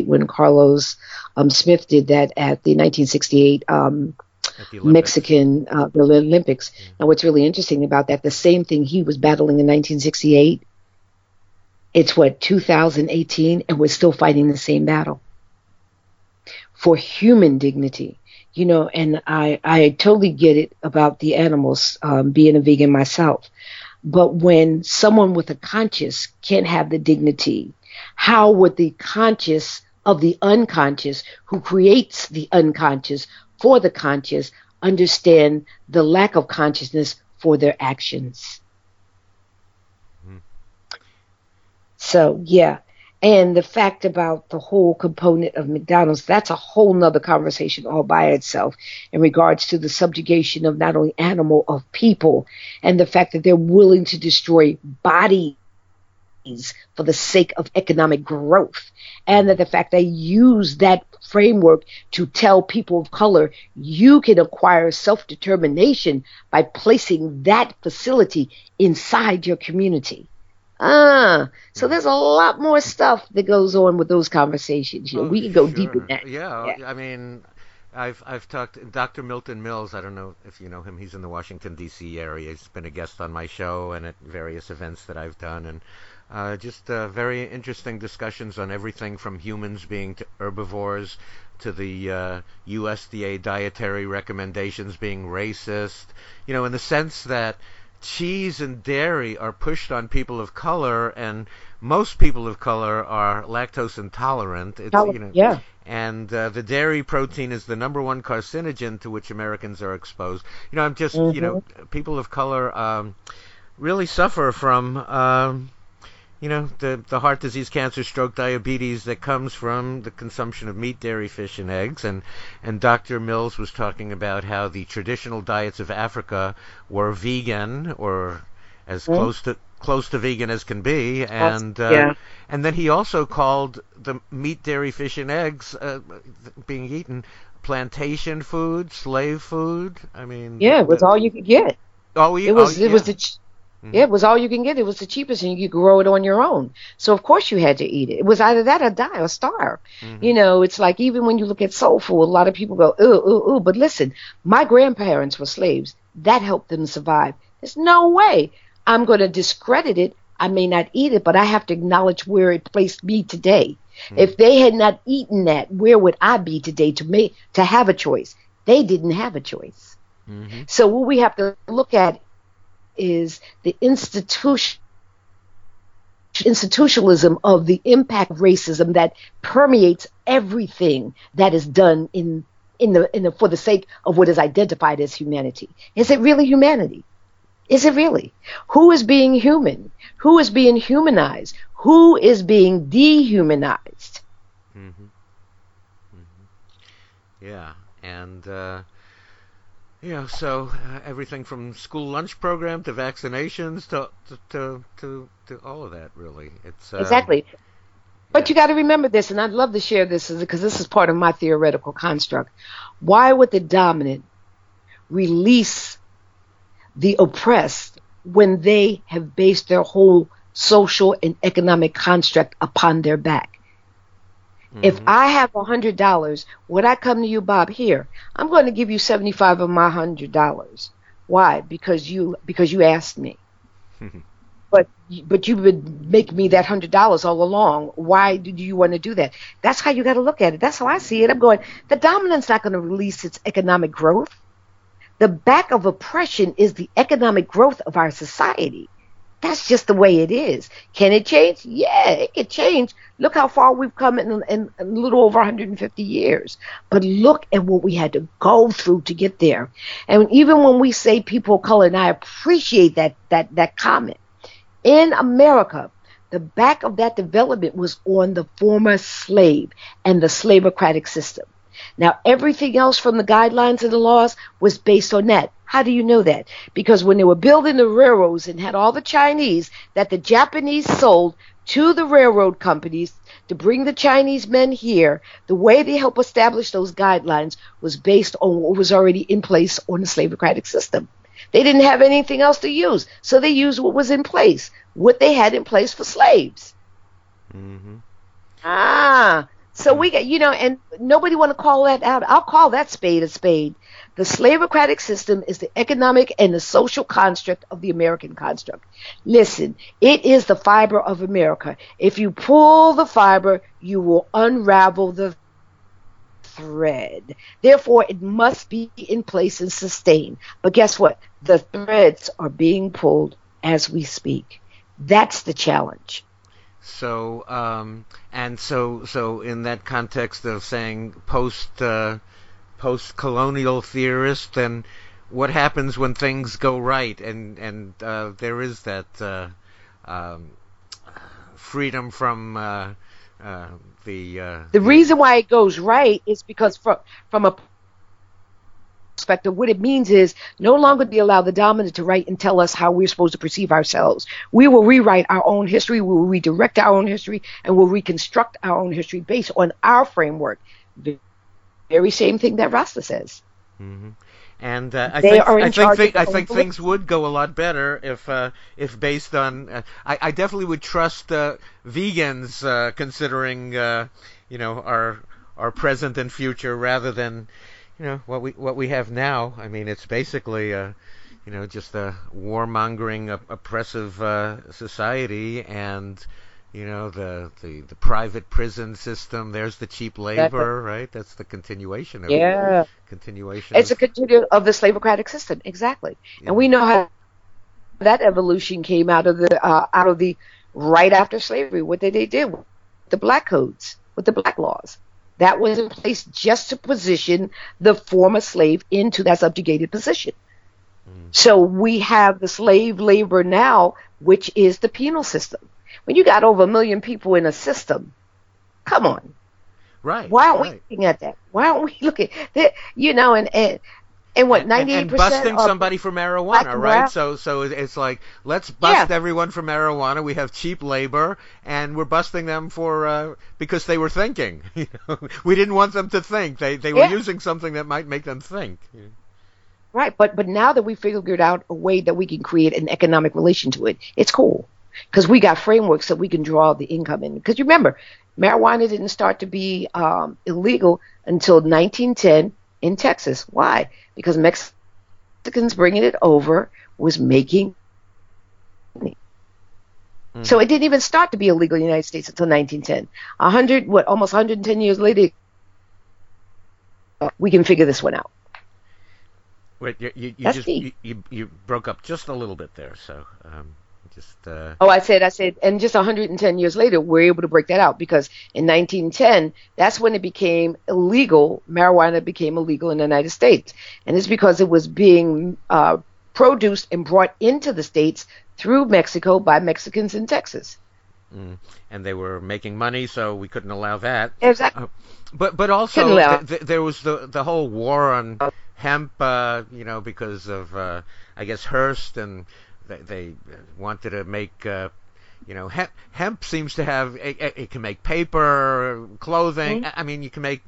when Carlos um, Smith did that at the nineteen sixty-eight um, at the Mexican uh, the Olympics. Mm-hmm. Now, what's really interesting about that, the same thing he was battling in nineteen sixty-eight, it's what, two thousand eighteen, and we're still fighting the same battle for human dignity, you know, and I, I totally get it about the animals, um, being a vegan myself. But when someone with a conscience can't have the dignity, how would the conscious of the unconscious, who creates the unconscious for the conscious, understand the lack of consciousness for their actions? Mm-hmm. So, yeah. And the fact about the whole component of McDonald's, that's a whole nother conversation all by itself in regards to the subjugation of not only animal, of people, and the fact that they're willing to destroy bodies for the sake of economic growth, and that the fact they use that framework to tell people of color, you can acquire self-determination by placing that facility inside your community. Ah, so there's a lot more stuff that goes on with those conversations. You know, oh, we can go sure. deep in that. Yeah, yeah, I mean, I've I've talked Doctor Milton Mills. I don't know if you know him. He's in the Washington D C area. He's been a guest on my show and at various events that I've done, and uh, just uh, very interesting discussions on everything from humans being to herbivores to the uh, U S D A dietary recommendations being racist. You know, in the sense that cheese and dairy are pushed on people of color, and most people of color are lactose intolerant. It's, you know, yeah. And uh, the dairy protein is the number one carcinogen to which Americans are exposed. You know, I'm just, mm-hmm. you know, people of color um, really suffer from, um, you know, the, the heart disease, cancer, stroke, diabetes that comes from the consumption of meat, dairy, fish, and eggs. And, and Doctor Mills was talking about how the traditional diets of Africa were vegan, or as mm. close to close to vegan as can be. And uh, yeah. and then he also called the meat, dairy, fish, and eggs uh, being eaten plantation food, slave food. I mean, yeah, it was the, all you could get. All we, it was all, it yeah. was the. Ch- Mm-hmm. Yeah, it was all you can get. It was the cheapest, and you could grow it on your own. So, of course, you had to eat it. It was either that or die or starve. Mm-hmm. You know, it's like even when you look at soul food, a lot of people go, ooh, ooh, ooh. But listen, my grandparents were slaves. That helped them survive. There's no way I'm going to discredit it. I may not eat it, but I have to acknowledge where it placed me today. Mm-hmm. If they had not eaten that, where would I be today to make, to have a choice? They didn't have a choice. Mm-hmm. So what we have to look at is the institution, institutionalism of the impact of racism that permeates everything that is done in in the in the for the sake of what is identified as humanity. Is it really humanity? Is it really? Who is being human? Who is being humanized? Who is being dehumanized? Mm-hmm. Mm-hmm. Yeah, and. Uh... Yeah, so uh, everything from school lunch program to vaccinations to to to, to, to all of that, really. It's uh, exactly. But yeah. You got to remember this, and I'd love to share this because this is part of my theoretical construct. Why would the dominant release the oppressed when they have based their whole social and economic construct upon their back? Mm-hmm. If I have one hundred dollars, when I come to you, Bob, here, I'm going to give you seventy-five of my one hundred dollars. Why? Because you because you asked me. but but you would make me that one hundred dollars all along. Why do you want to do that? That's how you got to look at it. That's how I see it. I'm going, the dominant's not going to release its economic growth. The back of oppression is the economic growth of our society. That's just the way it is. Can it change? Yeah, it can change. Look how far we've come in, in a little over one hundred fifty years. But look at what we had to go through to get there. And even when we say people of color, and I appreciate that that that comment, in America, the back of that development was on the former slave and the slavocratic system. Now, everything else from the guidelines and the laws was based on that. How do you know that? Because when they were building the railroads and had all the Chinese that the Japanese sold to the railroad companies to bring the Chinese men here, the way they helped establish those guidelines was based on what was already in place on the slaveocratic system. They didn't have anything else to use, so they used what was in place, what they had in place for slaves. Mm-hmm. Ah, so we got, you know, and nobody want to call that out. I'll call that spade a spade. The slaveocratic system is the economic and the social construct of the American construct. Listen, it is the fiber of America. If you pull the fiber, you will unravel the thread. Therefore, it must be in place and sustained. But guess what? The threads are being pulled as we speak. That's the challenge. So, um, and so, so in that context of saying post, uh, post-colonial theorist, and what happens when things go right, and and uh, there is that uh, um, freedom from uh, uh, the. Uh, the reason why it goes right is because from from a perspective, what it means is no longer do we allow the dominant to write and tell us how we're supposed to perceive ourselves. We will rewrite our own history, we will redirect our own history, and we'll reconstruct our own history based on our framework. The very same thing that Rasta says. Mm-hmm. And uh, I, think, I think, think, I think things would go a lot better if uh, if based on... Uh, I, I definitely would trust uh, vegans uh, considering uh, you know, our our present and future rather than... You know what we what we have now. I mean, it's basically, uh, you know, just a warmongering, op- oppressive uh, society, and you know the, the the private prison system. There's the cheap labor, right? That's the continuation of yeah, continuation. It's of, a continuation of the slaveocratic system, exactly. Yeah. And we know how that evolution came out of the uh, out of the right after slavery. What did they do? With the black codes, with the black laws. That was in place just to position the former slave into that subjugated position. Mm. So we have the slave labor now, which is the penal system. When you got over a million people in a system, come on. Right. Why aren't right. we looking at that? Why aren't we looking? That, you know, and, and, and what, ninety-eight percent And busting somebody for marijuana, right? Marijuana. So so it's like, let's bust yeah. everyone for marijuana. We have cheap labor, and we're busting them for... Uh, because they were thinking. You know? We didn't want them to think. They they were yeah. using something that might make them think. Yeah. Right, but but now that we figured out a way that we can create an economic relation to it, it's cool. Because we got frameworks that we can draw the income in. Because remember, marijuana didn't start to be um, illegal until nineteen ten in Texas. Why? Because Mexicans bringing it over was making money. So it didn't even start to be illegal in the United States until nineteen ten. A hundred, what, almost one hundred ten years later, we can figure this one out. Wait, you, you, you just you, you, you broke up just a little bit there, so um, just. Uh... Oh, I said, I said, and just one hundred ten years later, we're able to break that out because in nineteen ten, that's when it became illegal. Marijuana became illegal in the United States, and it's because it was being uh, produced and brought into the states through Mexico by Mexicans in Texas. Mm. And they were making money, so we couldn't allow that. Exactly. Uh, but but also th- th- there was the the whole war on hemp, uh, you know, because of uh, I guess Hearst, and they, they wanted to make uh, you know hemp. Hemp seems to have it, it can make paper, clothing. Mm-hmm. I mean, you can make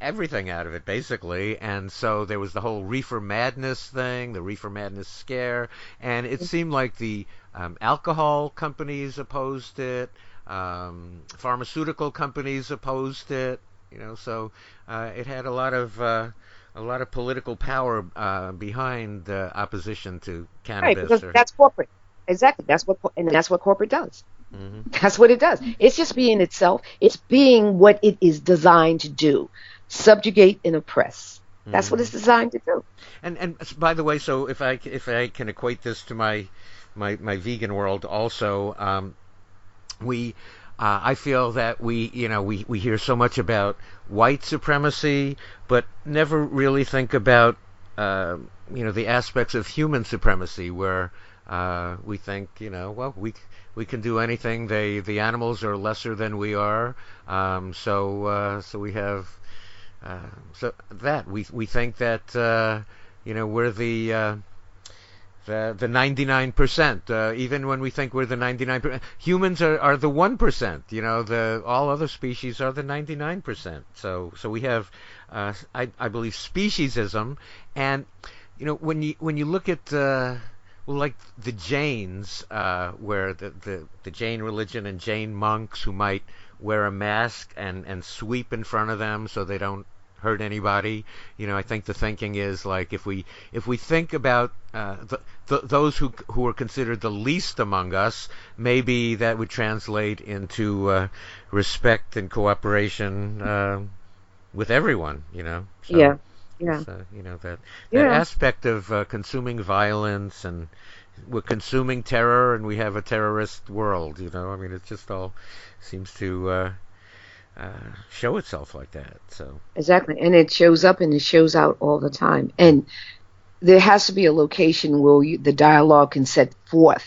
everything out of it basically, and so there was the whole Reefer Madness thing, the Reefer Madness scare, and it seemed like the um, alcohol companies opposed it, um, pharmaceutical companies opposed it, you know, so uh, it had a lot of uh, a lot of political power uh, behind uh, opposition to cannabis. Right, because or... that's corporate. Exactly, that's what, and that's what corporate does. Mm-hmm. That's what it does. It's just being itself. It's being what it is designed to do. Subjugate and oppress. That's mm-hmm. what it's designed to do. And and by the way, so if I if I can equate this to my my, my vegan world also, um, we uh, I feel that we you know we, we hear so much about white supremacy, but never really think about uh, you know the aspects of human supremacy where uh, we think you know well we. We can do anything. They, the animals are lesser than we are. Um, so, uh, so we have, uh, so that we we think that uh, you know we're the uh, the the ninety-nine percent. Uh, even when we think we're the ninety-nine percent, humans are, are the one percent. You know, the all other species are the ninety-nine percent. So so we have, uh, I I believe, speciesism, and you know when you when you look at uh, well, like the Jains, uh, where the, the the Jain religion and Jain monks who might wear a mask and and sweep in front of them so they don't hurt anybody. You know, I think the thinking is like if we if we think about uh, the, the, those who who are considered the least among us, maybe that would translate into uh, respect and cooperation uh, with everyone. You know. So, yeah. Yeah. So, you know that that yeah. aspect of uh, consuming violence, and we're consuming terror, and we have a terrorist world. You know, I mean, it just all seems to. Uh, Uh, show itself like that. So exactly, and it shows up and it shows out all the time. And there has to be a location where you, the dialogue can set forth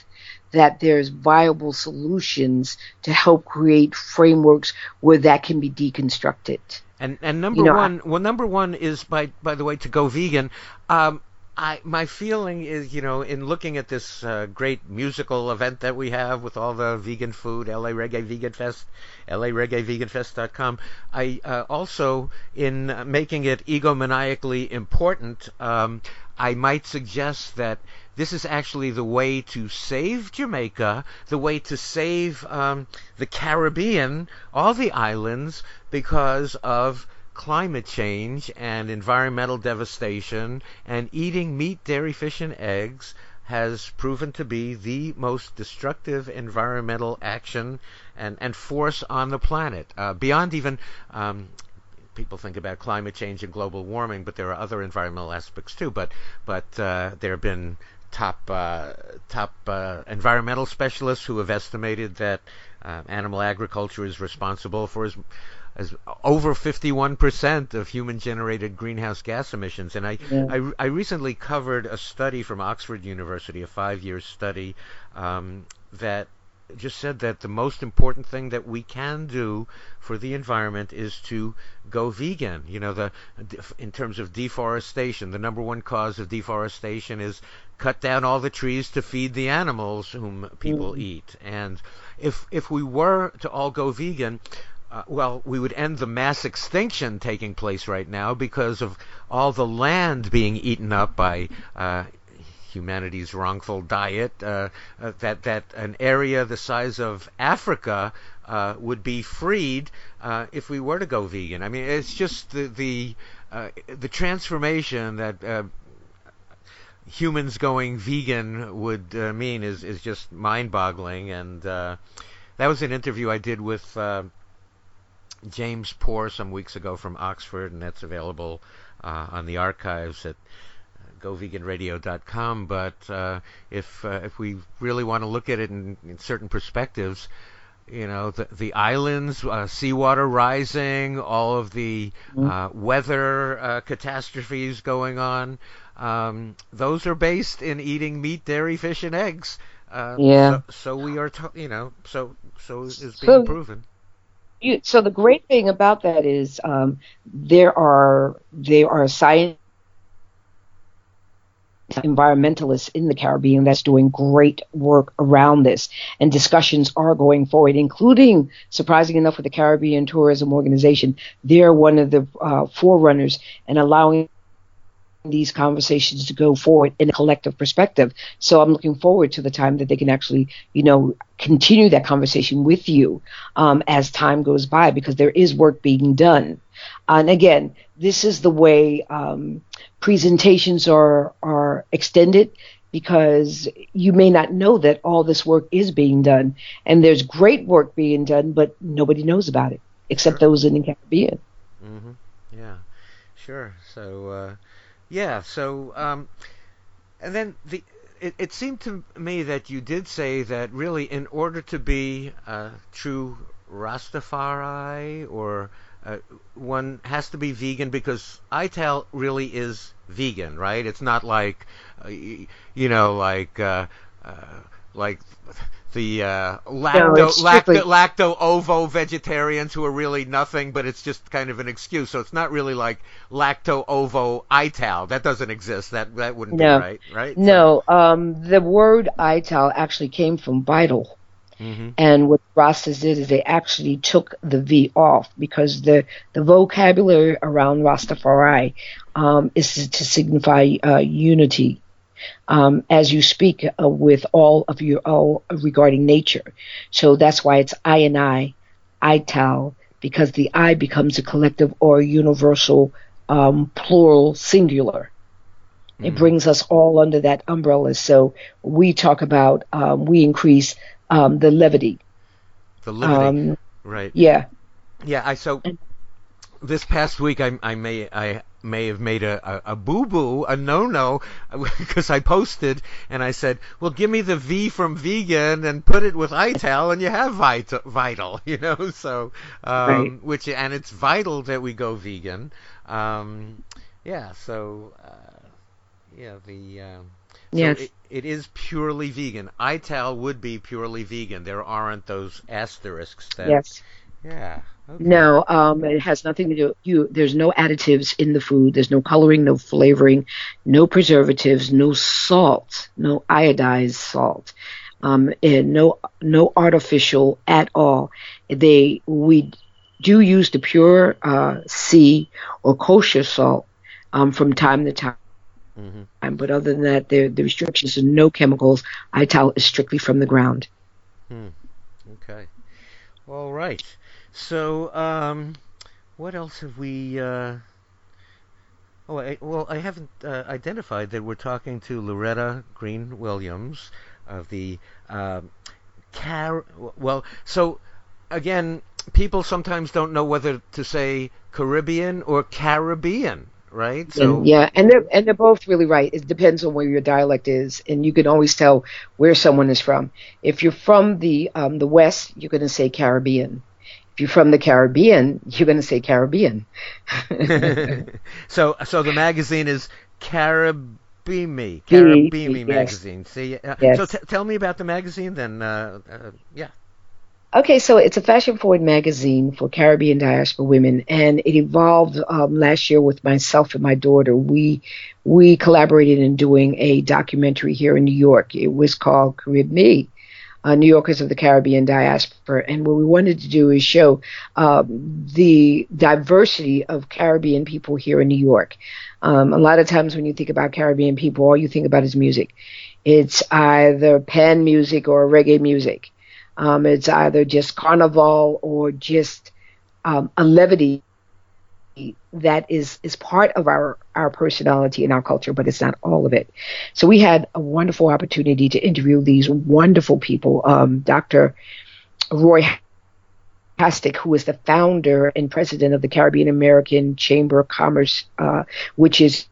that there's viable solutions to help create frameworks where that can be deconstructed. And and number you know, one, I, well, number one is by by the way to go vegan. Um, I my feeling is, you know, in looking at this uh, great musical event that we have with all the vegan food, L A Reggae Vegan Fest, L A Reggae Vegan Fest dot com, I uh, also, in making it egomaniacally important, um, I might suggest that this is actually the way to save Jamaica, the way to save um, the Caribbean, all the islands, because of climate change and environmental devastation, and eating meat, dairy, fish, and eggs has proven to be the most destructive environmental action and, and force on the planet. Uh, beyond even, um, people think about climate change and global warming, but there are other environmental aspects too. But but uh, there have been top uh, top uh, environmental specialists who have estimated that uh, animal agriculture is responsible for as As over fifty-one percent of human-generated greenhouse gas emissions. And I, yeah. I, I recently covered a study from Oxford University, a five-year study, um, that just said that the most important thing that we can do for the environment is to go vegan. You know, the in terms of deforestation, the number one cause of deforestation is cut down all the trees to feed the animals whom people mm-hmm. eat. And if if we were to all go vegan, Uh, well, we would end the mass extinction taking place right now because of all the land being eaten up by uh, humanity's wrongful diet. Uh, uh, that that an area the size of Africa uh, would be freed uh, if we were to go vegan. I mean, it's just the the uh, the transformation that uh, humans going vegan would uh, mean is is just mind-boggling. And uh, that was an interview I did with. Uh, James Poore some weeks ago from Oxford, and that's available uh, on the archives at go vegan radio dot com. But uh, if uh, if we really want to look at it in, in certain perspectives, you know, the, the islands, uh, seawater rising, all of the uh, weather uh, catastrophes going on, um, those are based in eating meat, dairy, fish, and eggs. Uh, yeah. So, so we are, to- you know, so so is being proven. You, so the great thing about that is um, there are there are science environmentalists in the Caribbean that's doing great work around this, and discussions are going forward, including, surprising enough, with the Caribbean Tourism Organization. They're one of the uh, forerunners and allowing these conversations to go forward in a collective perspective. So I'm looking forward to the time that they can actually, you know, continue that conversation with you um, as time goes by, because there is work being done. And again, this is the way um, presentations are are extended, because you may not know that all this work is being done, and there's great work being done, but nobody knows about it except sure. those in the Caribbean. Mm-hmm. Yeah, sure. So. Uh... Yeah, so, um, and then the it, it seemed to me that you did say that really in order to be a true Rastafari, or uh, one has to be vegan, because I T A L really is vegan, right? It's not like, uh, you know, like, uh, uh, like the uh, lacto, no, strictly... lacto, lacto-ovo vegetarians who are really nothing, but it's just kind of an excuse. So it's not really like lacto-ovo ital. That doesn't exist. That that wouldn't no. be right, right? No. So. Um, the word ital actually came from vital. Mm-hmm. And what Rastas did is they actually took the V off, because the, the vocabulary around Rastafari um, is to, to signify uh, unity. Um, as you speak uh, with all of your all regarding nature. So that's why it's I and I, ital, because the I becomes a collective or universal um, plural singular. Mm-hmm. It brings us all under that umbrella. So we talk about, um, we increase um, the levity. The levity, um, right. Yeah. Yeah, I so this past week I, I may... I. may have made a, a, a boo-boo, a no-no, because I posted and I said, well, give me the V from vegan and put it with ital and you have vital, vital you know, so, um, right. which, and it's vital that we go vegan. Um, yeah, so, uh, yeah, the, um, so yes. it, it is purely vegan. Ital would be purely vegan. There aren't those asterisks that, yes. yeah. Okay. No, um, it has nothing to do. You, there's no additives in the food. There's no coloring, no flavoring, no preservatives, no salt, no iodized salt, um, and no no artificial at all. They we do use the pure uh, sea or kosher salt um, from time to time. Mm-hmm. But other than that, the the restrictions are no chemicals. Ital is strictly from the ground. Hmm. Okay. All right. So, um, what else have we, uh, oh, I, well, I haven't uh, identified that we're talking to Loretta Green Williams of the, uh, Car- well, so, again, people sometimes don't know whether to say Caribbean or Caribbean, right? So yeah, and they're, and they're both really right. It depends on where your dialect is, and you can always tell where someone is from. If you're from the, um, the West, you're going to say Caribbean. If you're from the Caribbean, you're going to say Caribbean. so so the magazine is Caribbean Me, Caribbean Me yes. Magazine. See, uh, yes. So t- tell me about the magazine then. Uh, uh, yeah. Okay, so it's a fashion-forward magazine for Caribbean diaspora women, and it evolved um, last year with myself and my daughter. We we collaborated in doing a documentary here in New York. It was called Caribbean Me. Uh, New Yorkers of the Caribbean diaspora, and what we wanted to do is show um, the diversity of Caribbean people here in New York. Um, a lot of times when you think about Caribbean people, all you think about is music. It's either pan music or reggae music. Um, it's either just carnival or just um, a levity that is, is part of our, our personality and our culture, but it's not all of it. So we had a wonderful opportunity to interview these wonderful people. Um, Doctor Roy Hastick, who is the founder and president of the Caribbean American Chamber of Commerce, uh, which is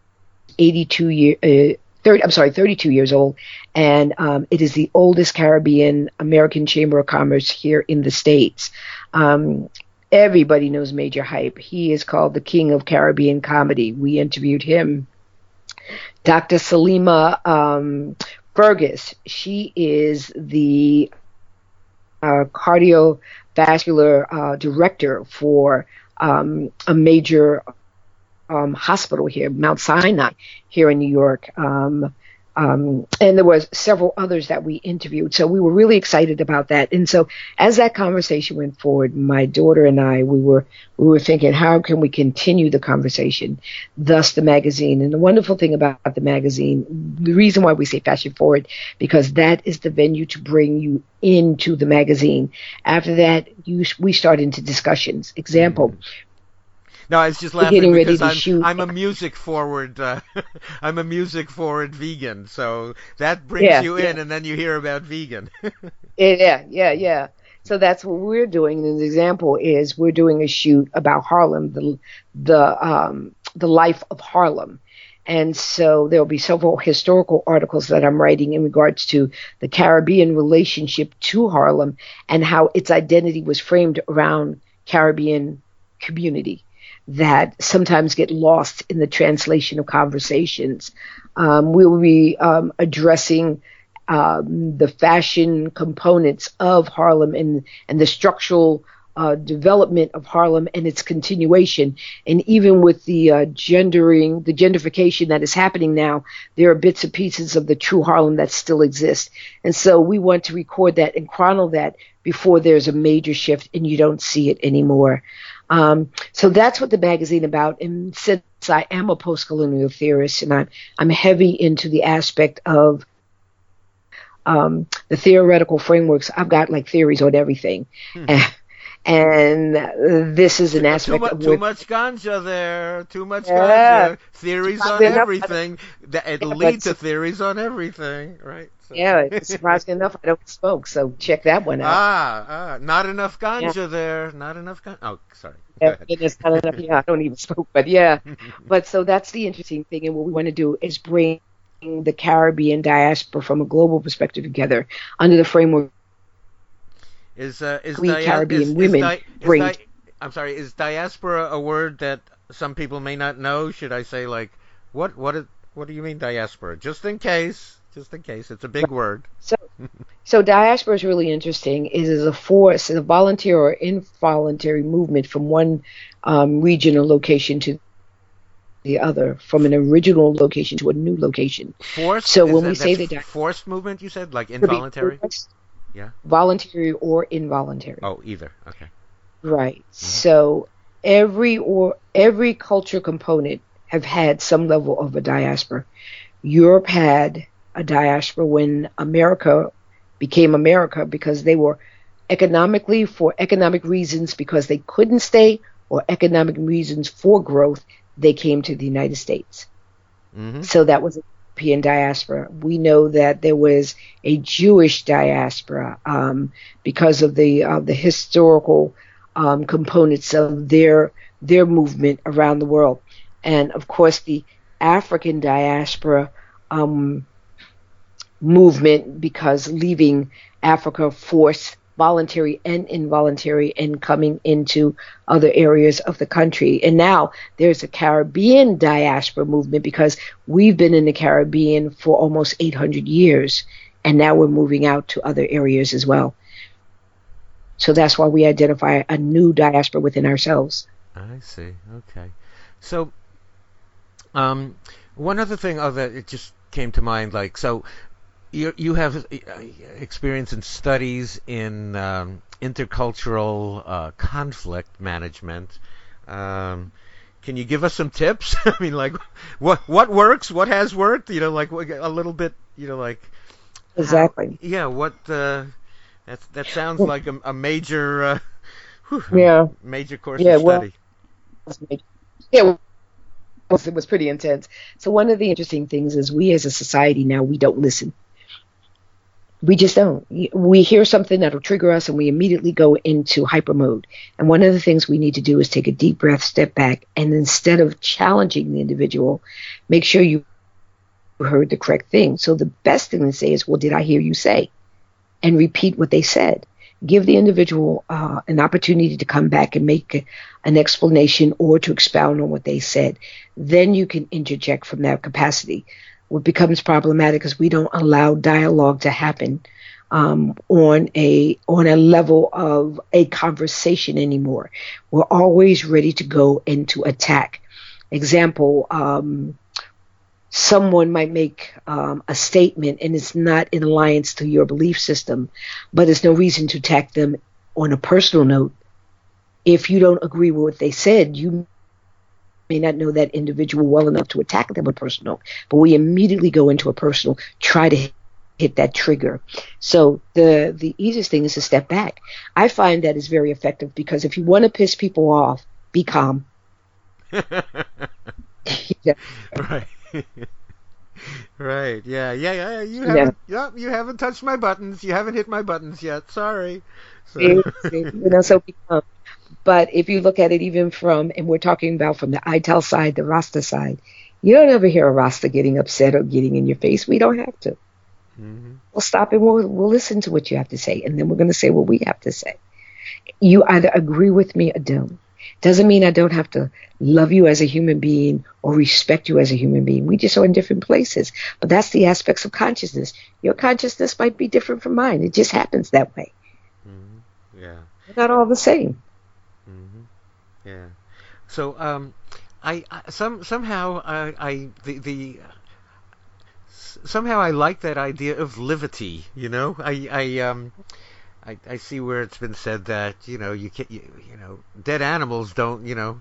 eighty-two year, uh, thirty, I'm sorry, thirty-two years old, and um, it is the oldest Caribbean American Chamber of Commerce here in the States. Um, Everybody knows Major Hype. He is called the king of Caribbean comedy. We interviewed him. Doctor Salima um, Fergus, she is the uh, cardiovascular uh, director for um, a major um, hospital here, Mount Sinai, here in New York. Um, Um, and there was several others that we interviewed. So we were really excited about that. And so as that conversation went forward, my daughter and I, we were we were thinking, how can we continue the conversation? Thus the magazine. And the wonderful thing about the magazine, the reason why we say fashion forward, because that is the venue to bring you into the magazine. After that, you we start into discussions. Example. Mm-hmm. No, I was just laughing because I'm, I'm a music forward. Uh, I'm a music forward vegan, so that brings yeah, you yeah. in, and then you hear about vegan. yeah, yeah, yeah. So that's what we're doing. And the example is we're doing a shoot about Harlem, the the um, the life of Harlem. And so there will be several historical articles that I'm writing in regards to the Caribbean relationship to Harlem and how its identity was framed around Caribbean community that sometimes get lost in the translation of conversations. Um, we'll be um, addressing um, the fashion components of Harlem and, and the structural uh, development of Harlem and its continuation. And even with the uh, gendering, the gentrification that is happening now, there are bits and pieces of the true Harlem that still exist. And so we want to record that and chronicle that before there's a major shift and you don't see it anymore. Um, so that's what the magazine about. And since I am a post-colonial theorist and I'm, I'm heavy into the aspect of um, the theoretical frameworks, I've got like theories on everything. Hmm. And, and this is an too, aspect too much, of Too much ganja there. Too much yeah. ganja. Theories on everything. Enough, it yeah, leads to theories on everything, right? So. Yeah, surprisingly enough, I don't smoke, so check that one out. Ah, ah not enough ganja yeah. there. Not enough ganja. Oh, sorry. Yeah, it's not enough. Yeah, I don't even smoke, but yeah. But so that's the interesting thing, and what we want to do is bring the Caribbean diaspora from a global perspective together under the framework. Is uh, is Caribbean, Caribbean is, women is di- bring? Is di- I'm sorry. Is diaspora a word that some people may not know? Should I say like what? What is? What do you mean diaspora? Just in case. Just in case, it's a big word. So, so diaspora is really interesting. It is a force, a voluntary or involuntary movement from one um, region or location to the other, from an original location to a new location. Forced? So when that, we say the di- forced movement, you said, like involuntary? Forced, yeah. Voluntary or involuntary. Oh, either. Okay. Right. Mm-hmm. So every or every culture component have had some level of a diaspora. Europe had a diaspora when America became America because they were economically, for economic reasons, because they couldn't stay, or economic reasons for growth, they came to the United States. Mm-hmm. So that was a European diaspora. We know that there was a Jewish diaspora um, because of the uh, the historical um, components of their their movement around the world. And of course the African diaspora um, movement, because leaving Africa forced, voluntary and involuntary, and coming into other areas of the country. And now there's a Caribbean diaspora movement because we've been in the Caribbean for almost eight hundred years, and now we're moving out to other areas as well. So that's why we identify a new diaspora within ourselves. I see. Okay. So um, one other thing oh, that it just came to mind, like, so You you have experience and studies in um, intercultural uh, conflict management. Um, can you give us some tips? I mean, like, what what works, what has worked? You know, like a little bit. You know, like exactly. How, yeah. What uh, that that sounds like a, a major uh, whew, yeah major course yeah, of study. Well, yeah. It was pretty intense. So one of the interesting things is we as a society now we don't listen. We just don't. We hear something that'll trigger us, and we immediately go into hyper mode. And one of the things we need to do is take a deep breath, step back, and instead of challenging the individual, make sure you heard the correct thing. So the best thing to say is, well, did I hear you say? And repeat what they said. Give the individual uh, an opportunity to come back and make a, an explanation or to expound on what they said. Then you can interject from that capacity. What becomes problematic is we don't allow dialogue to happen um, on a on a level of a conversation anymore. We're always ready to go into attack. Example, um, someone might make um, a statement and it's not in alliance to your belief system, but there's no reason to attack them on a personal note. If you don't agree with what they said, you may not know that individual well enough to attack them on personal, but we immediately go into a personal, try to hit that trigger. So the the easiest thing is to step back. I find that is very effective because if you want to piss people off, be calm. Yeah. Right. Right. Yeah. Yeah. Yeah. You haven't. Yeah. Yep, you haven't touched my buttons. You haven't hit my buttons yet. Sorry. So. You know. So be calm. But if you look at it even from, and we're talking about from the I T E L side, the Rasta side, you don't ever hear a Rasta getting upset or getting in your face. We don't have to. Mm-hmm. We'll stop and we'll, we'll listen to what you have to say, and then we're going to say what we have to say. You either agree with me or don't. Doesn't mean I don't have to love you as a human being or respect you as a human being. We just are in different places. But that's the aspects of consciousness. Your consciousness might be different from mine. It just happens that way. Mm-hmm. Yeah. We're not all the same. Mm-hmm. Yeah. So um, I, I some somehow I, I the the somehow I like that idea of livity. You know, I I um. I, I see where it's been said that, you know, you can't, you, you know, dead animals don't, you know,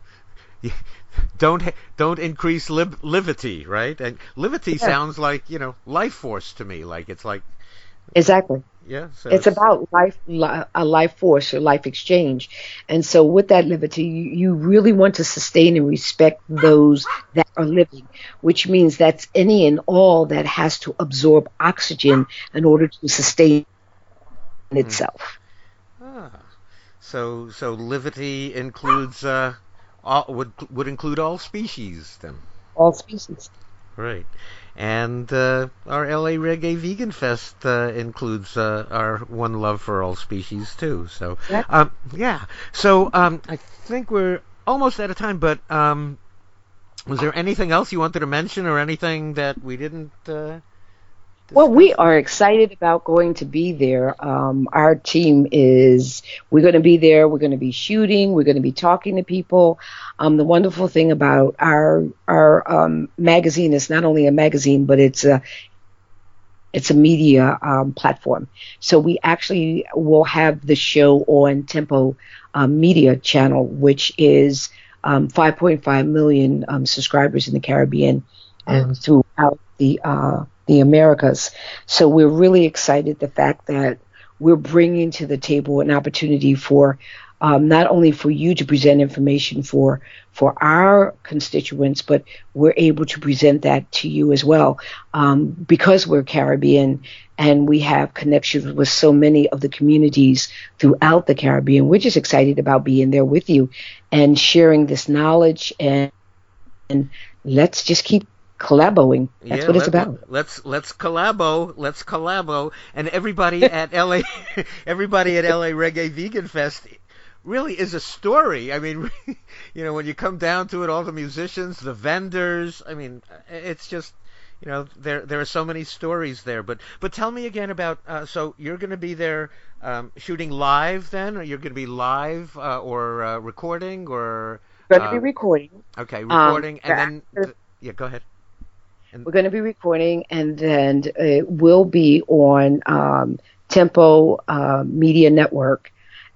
don't don't increase lib, livity, right? And livity yeah. sounds like, you know, life force to me. Like it's like exactly. Yeah, so it's, it's about life, li- a life force or life exchange, and so with that liberty, you, you really want to sustain and respect those that are living, which means that's any and all that has to absorb oxygen in order to sustain itself. Ah, so so livity includes uh, all, would would include all species then. All species. Right, and uh, our L A Reggae Vegan Fest uh, includes uh, our one love for all species too. So um, yeah, so um, I think we're almost out of time. But um, was there anything else you wanted to mention, or anything that we didn't? Uh, Well, we are excited about going to be there. Um, our team is, we're going to be there. We're going to be shooting. We're going to be talking to people. Um, the wonderful thing about our our um, magazine is not only a magazine, but it's a, it's a media um, platform. So we actually will have the show on Tempo um, Media Channel, which is um, five point five million um, subscribers in the Caribbean and throughout the uh the Americas. So we're really excited the fact that we're bringing to the table an opportunity for um, not only for you to present information for for our constituents, but we're able to present that to you as well. Um, because we're Caribbean and we have connections with so many of the communities throughout the Caribbean, we're just excited about being there with you and sharing this knowledge, and, and let's just keep collabo-ing. That's yeah, what it's let, about. Let's let's collabo. Let's collabo. And everybody at L A, everybody at L A Reggae Vegan Fest, really is a story. I mean, you know, when you come down to it, all the musicians, the vendors. I mean, it's just, you know, there there are so many stories there. But but tell me again about. Uh, so you're going to be there um, shooting live then, or you're going to be live uh, or uh, recording, or going to um, be recording. Okay, recording, um, and after- then th- yeah, go ahead. We're going to be recording, and then it will be on um, Tempo uh, Media Network,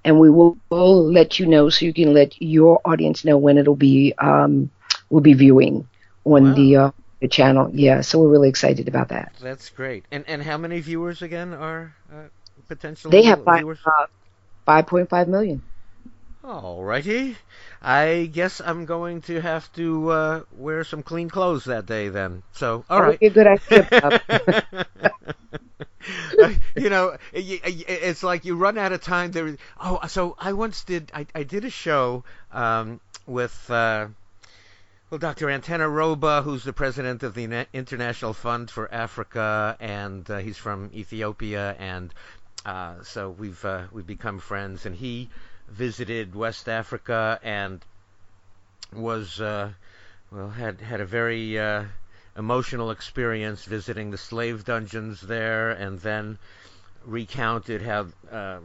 and we will we'll let you know so you can let your audience know when it'll be um, we'll be viewing on wow. the, uh, the channel. Yeah, so we're really excited about that. That's great. And and how many viewers again are uh, potential? They have five, viewers? Uh, five point five million. Alrighty. I guess I'm going to have to uh, wear some clean clothes that day then. So, all right. That would be a good idea, Bob. You know, it's like you run out of time. There. Oh, so I once did, I, I did a show um, with, uh, well, Doctor Anteneh Roba, who's the president of the International Fund for Africa, and uh, he's from Ethiopia, and uh, so we've uh, we've become friends, and he visited West Africa and was uh, well had had a very uh, emotional experience visiting the slave dungeons there, and then recounted how uh,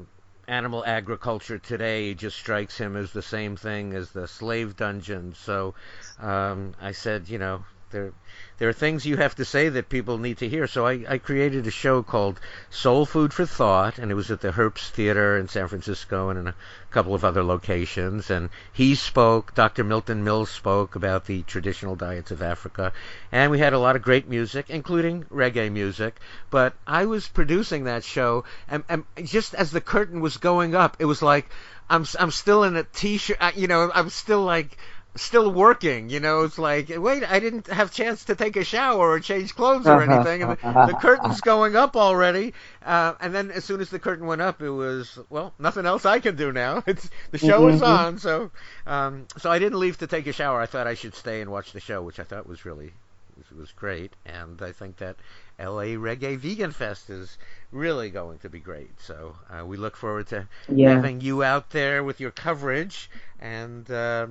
animal agriculture today just strikes him as the same thing as the slave dungeons. So um, I said, you know, there there are things you have to say that people need to hear. So I, I created a show called Soul Food for Thought, and it was at the Herbst Theater in San Francisco and in a couple of other locations. And he spoke, Doctor Milton Mills spoke about the traditional diets of Africa. And we had a lot of great music, including reggae music. But I was producing that show, and, and just as the curtain was going up, it was like, I'm, I'm still in a t-shirt, you know, I'm still like... still working, you know, it's like, wait, I didn't have a chance to take a shower or change clothes or anything, and the, the curtain's going up already, uh, and then as soon as the curtain went up, it was, well, nothing else I can do now, it's, the show mm-hmm. is on, so um, so I didn't leave to take a shower. I thought I should stay and watch the show, which I thought was really which was great. And I think that L A Reggae Vegan Fest is really going to be great. So uh, we look forward to yeah. having you out there with your coverage. And uh,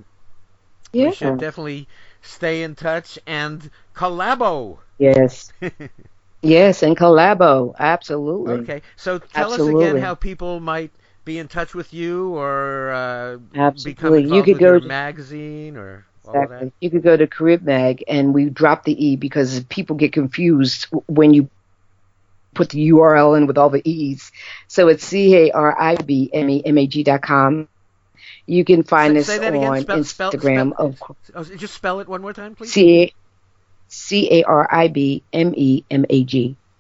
yeah. we should definitely stay in touch and collabo. Yes. Yes, and collabo. Absolutely. Okay. So tell Absolutely. us again how people might be in touch with you, or uh, become involved you could with go your to, magazine, or all exactly. of that. You could go to Carib Mag, and we drop the E because people get confused when you put the U R L in with all the E's. So it's C A R I B M E M A G dot com. You can find us on again. Spell, Instagram. Spell, spell, of, oh, just spell it one more time, please. C- C-A-R-I-B-M-E-M-A-G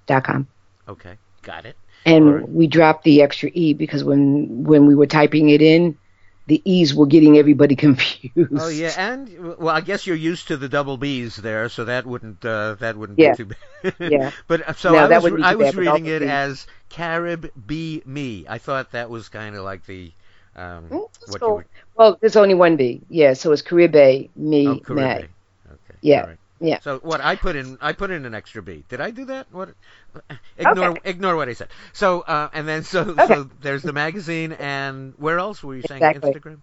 dot com. Okay, got it. And right. we dropped the extra E because when when we were typing it in, the E's were getting everybody confused. Oh yeah, and well, I guess you're used to the double B's there, so that wouldn't uh, that wouldn't yeah. be too bad. yeah. But so no, I was I was bad, reading it as Carib B Me. I thought that was kind of like the um. Mm, what cool. you would... Well, there's only one B. Yeah, so it's Carib A Me oh, Carib Mag. A. Okay. Yeah. Yeah. So what I put in, I put in an extra B. Did I do that? What? Ignore, okay. ignore what I said. So uh, and then so, okay. so there's the magazine, and where else were you saying? Exactly. Instagram.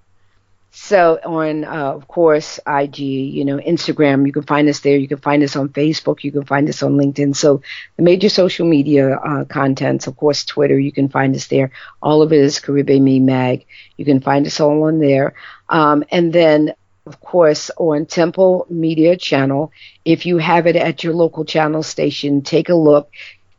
So on, uh, of course, I G, you know, Instagram. You can find us there. You can find us on Facebook. You can find us on LinkedIn. So the major social media uh, contents, of course, Twitter. You can find us there. All of it is Caribbean Me Mag. You can find us all on there, um, and then. Of course, on Tempo Media Channel. If you have it at your local channel station, take a look.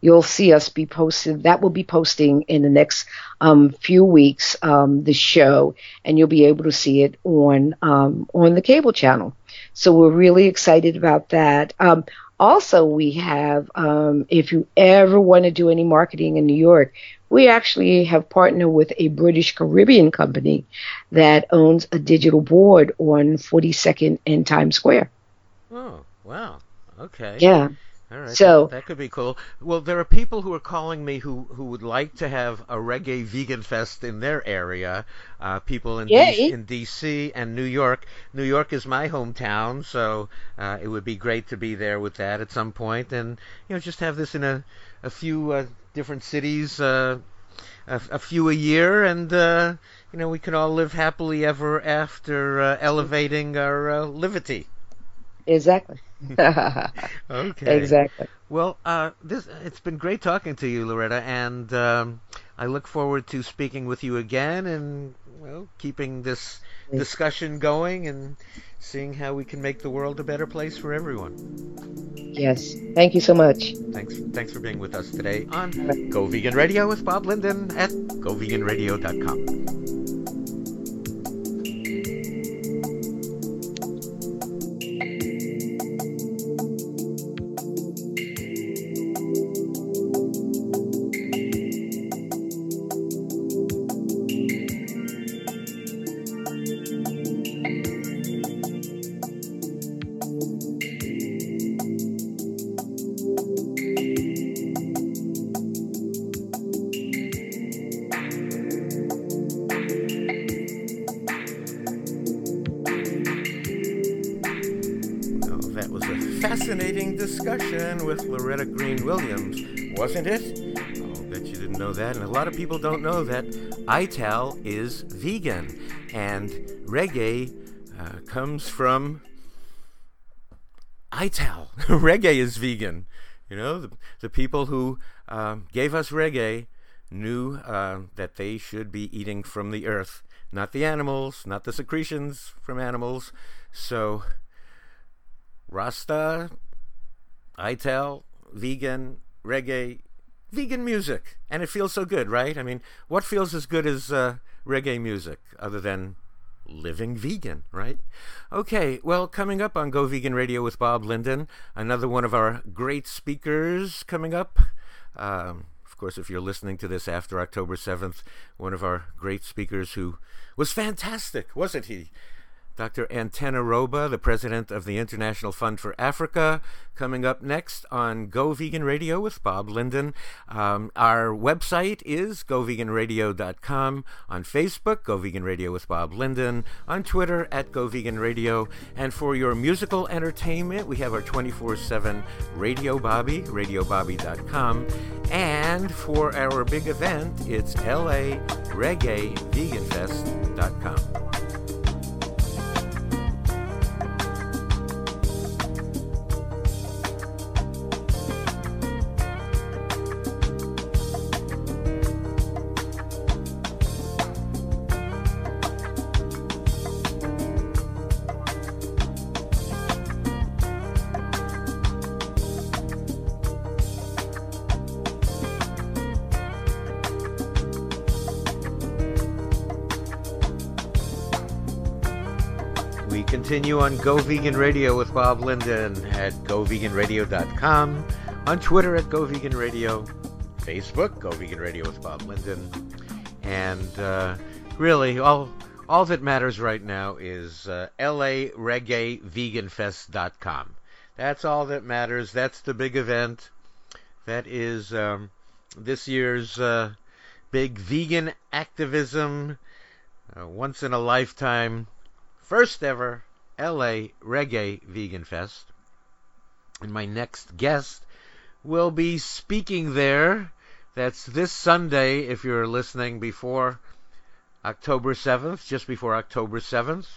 You'll see us be posted. That will be posting in the next um, few weeks, um, the show, and you'll be able to see it on um, on the cable channel. So we're really excited about that. Um, also, we have, um, if you ever want to do any marketing in New York, we actually have partnered with a British Caribbean company that owns a digital board on forty-second and Times Square. Oh, wow. Okay. Yeah. All right. So, that, that could be cool. Well, there are people who are calling me who, who would like to have a Reggae Vegan Fest in their area, uh, people in D- in D C and New York. New York is my hometown, so uh, it would be great to be there with that at some point, and you know, just have this in a, a few... Uh, different cities, uh, a, a few a year, and uh, you know, we can all live happily ever after, uh, elevating our uh, livity. Exactly. Okay. Exactly. Well, uh, this it's been great talking to you, Loretta, and um, I look forward to speaking with you again, and well, keeping this discussion going, and seeing how we can make the world a better place for everyone. Yes. Thank you so much. Thanks Thanks for being with us today on Go Vegan Radio with Bob Linden at go vegan radio dot com. With Loretta Green Williams, wasn't it? I'll bet you didn't know that, and a lot of people don't know that I T A L is vegan, and reggae uh, comes from I T A L. Reggae is vegan. You know, the, the people who uh, gave us reggae knew uh, that they should be eating from the earth, not the animals, not the secretions from animals. So, Rasta... I T A L, vegan, reggae, vegan music. And it feels so good, right? I mean, what feels as good as uh, reggae music other than living vegan, right? Okay, well, coming up on Go Vegan Radio with Bob Linden, another one of our great speakers coming up. Um, of course, if you're listening to this after October seventh, one of our great speakers who was fantastic, wasn't he? Doctor Anteneh Roba, the president of the International Fund for Africa, coming up next on Go Vegan Radio with Bob Linden. Um, our website is go vegan radio dot com. On Facebook, Go Vegan Radio with Bob Linden. On Twitter, at Go Vegan Radio. And for your musical entertainment, we have our twenty-four seven Radio Bobby, radio bobby dot com. And for our big event, it's L A Reggae Vegan Fest dot com. Continue on Go Vegan Radio with Bob Linden at go vegan radio dot com, on Twitter at Go Vegan Radio, Facebook Go Vegan Radio with Bob Linden, and uh, really all all that matters right now is uh, L A Reggae Vegan Fest dot com. That's all that matters. That's the big event. That is um, this year's uh, big vegan activism, uh, once in a lifetime. First ever L A Reggae Vegan Fest. And my next guest will be speaking there. That's this Sunday, if you're listening before October seventh, just before October seventh.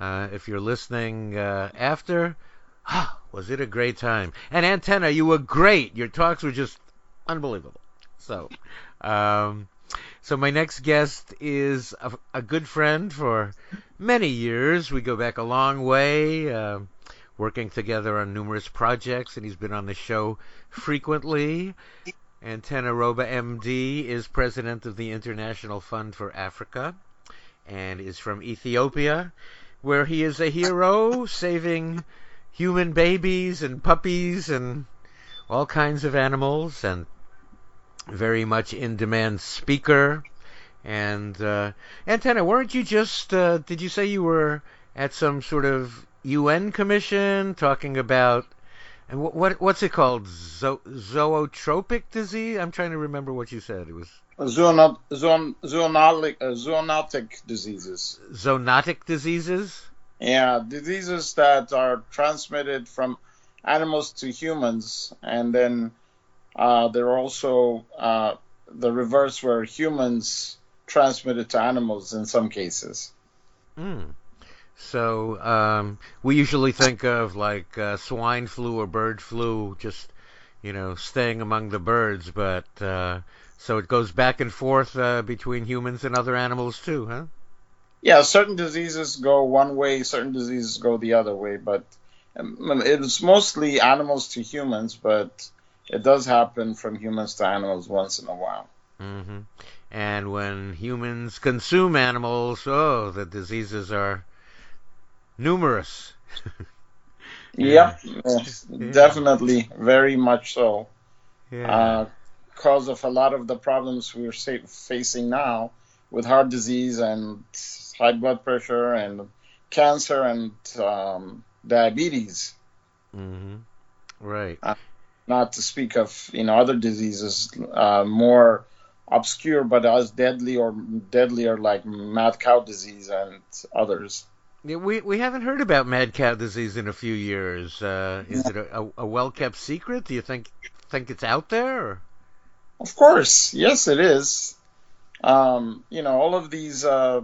Uh, if you're listening uh, after, ah, was it a great time? And Antenna, you were great. Your talks were just unbelievable. So, um, so my next guest is a, a good friend for many years. We go back a long way, uh, working together on numerous projects, and he's been on the show frequently. Anteneh Roba, M D, is president of the International Fund for Africa and is from Ethiopia, where he is a hero, saving human babies and puppies and all kinds of animals, and very much in-demand speaker. And uh, Antenna, weren't you just, uh, did you say you were at some sort of U N commission talking about, and what, what what's it called, Zo- zootropic disease? I'm trying to remember what you said. It was... Zoonot, zoon, zoonotic, uh, zoonotic diseases. Zoonotic diseases? Yeah, diseases that are transmitted from animals to humans, and then uh, there are also uh, the reverse where humans transmitted to animals in some cases. Mm. So um, we usually think of like uh, swine flu or bird flu, just, you know, staying among the birds. But uh, so it goes back and forth uh, between humans and other animals too, huh? Yeah, certain diseases go one way, certain diseases go the other way. But um, it's mostly animals to humans, but it does happen from humans to animals once in a while. Mm-hmm. And when humans consume animals, oh, the diseases are numerous. Yeah. Yep, yeah, definitely, very much so. Yeah. Uh, cause of a lot of the problems we're facing now with heart disease and high blood pressure and cancer and um, diabetes. Mm-hmm. Right. Uh, not to speak of, you know, other diseases, uh, more obscure but as deadly or deadlier, like mad cow disease and others. Yeah, we we haven't heard about mad cow disease in a few years. Uh, is yeah. it a, a well-kept secret? Do you think think it's out there? Or? Of course, yes, it is. Um, you know, all of these uh,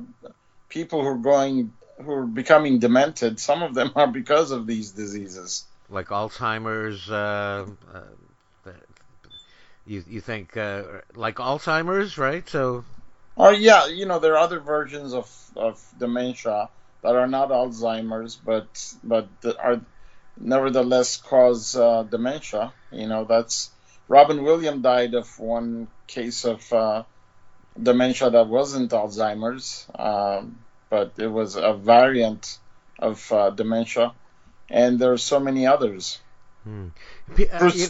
people who are going who are becoming demented. Some of them are because of these diseases, like Alzheimer's. Uh, uh, You you think uh, like Alzheimer's, right? So, oh yeah, you know there are other versions of, of dementia that are not Alzheimer's, but but are nevertheless cause uh, dementia. You know, that's Robin Williams died of one case of uh, dementia that wasn't Alzheimer's, um, but it was a variant of uh, dementia, and there are so many others. Hmm. Uh, you...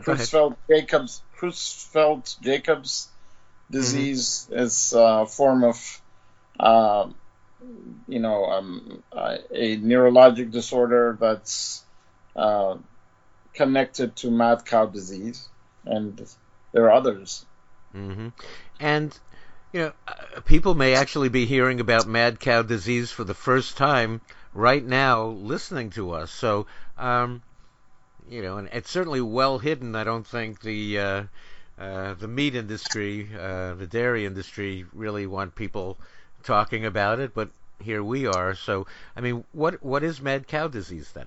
Creutzfeldt-Jacob's Creutzfeldt-Jacob's disease mm-hmm. is a form of uh, you know, um, uh, a neurologic disorder that's uh, connected to mad cow disease, and there are others. Mm-hmm. And, you know, uh, people may actually be hearing about mad cow disease for the first time right now listening to us. So, um, you know, and it's certainly well hidden. I don't think the uh, uh, the meat industry, uh, the dairy industry really want people talking about it, but here we are. So, I mean, what what is mad cow disease then?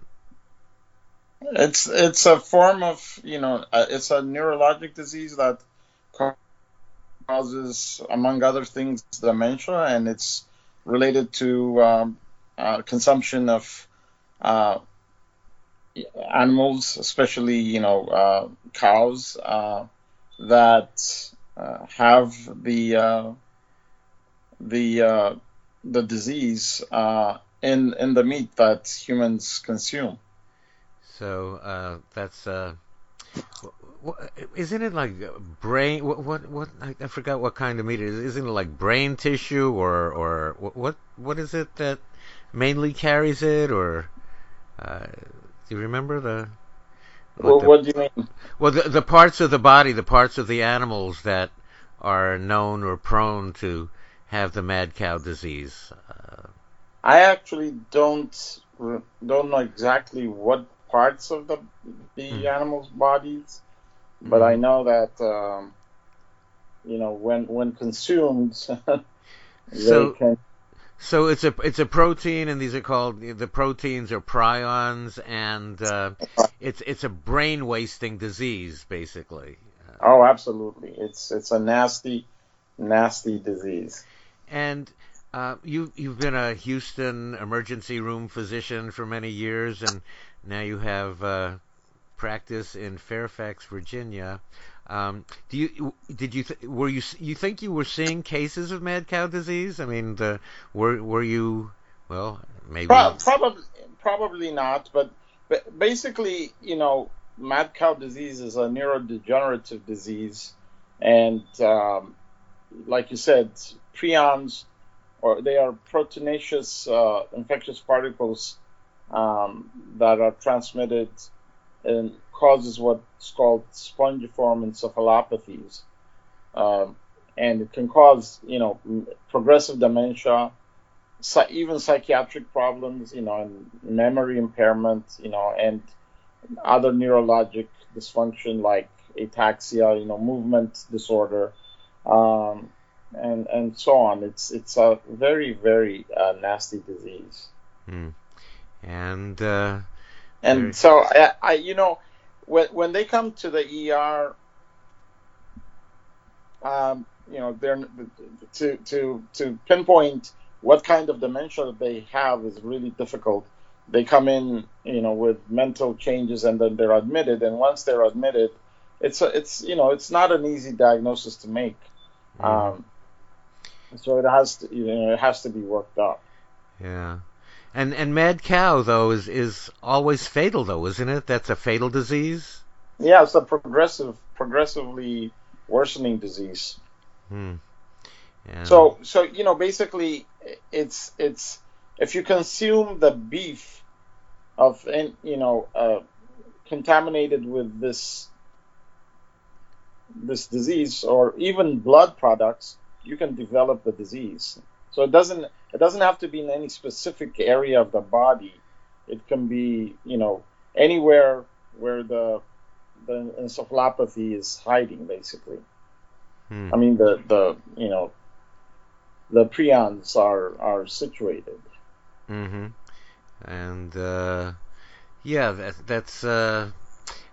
It's it's a form of, you know, uh, it's a neurologic disease that causes, among other things, dementia, and it's related to um, uh, consumption of uh, animals, especially, you know, uh, cows uh, that uh, have the uh, the uh, the disease uh, in in the meat that humans consume. So uh, that's uh, isn't it like brain? What, what what I forgot what kind of meat it is. Isn't it like brain tissue or or what what is it that mainly carries it? Or uh, do you remember the? Well, the, what do you mean? Well, the the parts of the body, the parts of the animals that are known or prone to have the mad cow disease. Uh, I actually don't don't know exactly what parts of the the mm. animals' bodies, but mm. I know that um, you know when when consumed, they so, can. So it's a it's a protein, and these are called the proteins are prions, and uh, it's it's a brain wasting disease, basically. Oh, absolutely! It's it's a nasty, nasty disease. And uh, you you've been a Houston emergency room physician for many years, and now you have uh, practice in Fairfax, Virginia. Um, do you did you th- were you you think you were seeing cases of mad cow disease? I mean, the, were were you well maybe Pro- probably probably not, but, but basically, you know, mad cow disease is a neurodegenerative disease, and um, like you said, prions, or they are proteinaceous uh, infectious particles. Um, that are transmitted and causes what's called spongiform encephalopathies, uh, and it can cause, you know, progressive dementia, psy- even psychiatric problems, you know, and memory impairment, you know, and other neurologic dysfunction like ataxia, you know, movement disorder, um, and and so on. It's it's a very very uh, nasty disease. Mm. And uh, and so I, I, you know, when when they come to the E R, um, you know, they're to to to pinpoint what kind of dementia that they have is really difficult. They come in, you know, with mental changes, and then they're admitted. And once they're admitted, it's a, it's you know, it's not an easy diagnosis to make. Mm. Um, so it has to, you know, it has to be worked up. Yeah. And and mad cow, though, is, is always fatal, though, isn't it? That's a fatal disease? Yeah, it's a progressive, progressively worsening disease. Hmm. Yeah. So, so you know, basically, it's it's if you consume the beef of, you know, uh, contaminated with this this disease, or even blood products, you can develop the disease. So it doesn't it doesn't have to be in any specific area of the body. It can be, you know, anywhere where the the encephalopathy is hiding, basically. Hmm. I mean the, the you know the prions are are situated. Mm-hmm. And uh, yeah, that that's uh,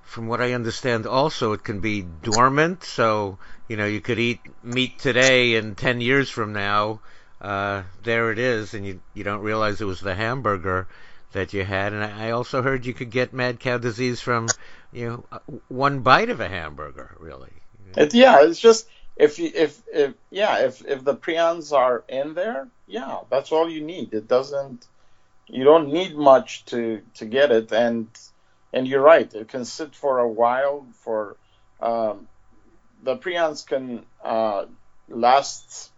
from what I understand. Also, it can be dormant. So, you know, you could eat meat today, and ten years from now, Uh, there it is, and you you don't realize it was the hamburger that you had. And I, I also heard you could get mad cow disease from, you know, one bite of a hamburger, really. It, yeah, it's just if you if if yeah if if the prions are in there, yeah, that's all you need. It doesn't you don't need much to, to get it, and and you're right. It can sit for a while. For um, the prions can uh, last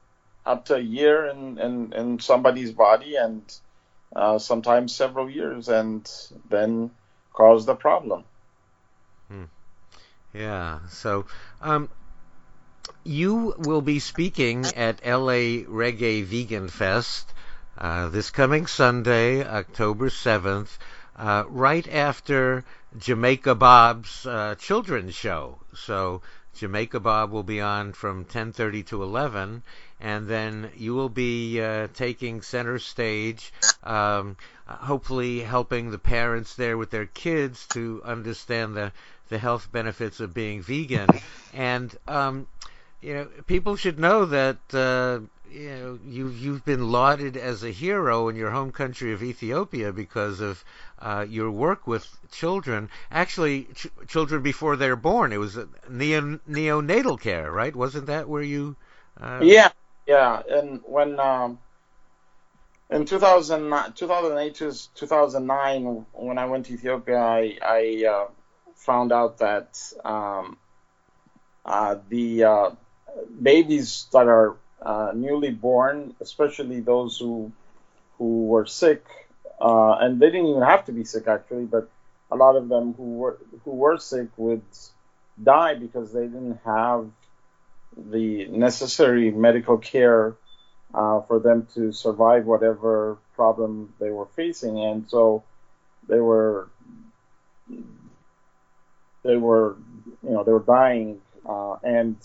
up to a year in, in, in somebody's body, and uh, sometimes several years, and then cause the problem. Hmm. Yeah, so um, you will be speaking at L A Reggae Vegan Fest uh, this coming Sunday, October seventh, uh, right after Jamaica Bob's uh, children's show. So Jamaica Bob will be on from ten thirty to eleven, and then you will be uh, taking center stage, um, hopefully helping the parents there with their kids to understand the, the health benefits of being vegan. And um, you know, people should know that uh, you know, you you've been lauded as a hero in your home country of Ethiopia because of uh, your work with children, actually ch- children before they're born. It was neo- neonatal care, right? Wasn't that where you... Uh... Yeah, yeah. And when um, in two thousand eight to two thousand nine, when I went to Ethiopia, I, I uh, found out that um, uh, the uh, babies that are uh, newly born, especially those who who were sick, uh, and they didn't even have to be sick actually, but a lot of them who were who were sick would die because they didn't have the necessary medical care uh, for them to survive whatever problem they were facing, and so they were they were you know they were dying, uh, and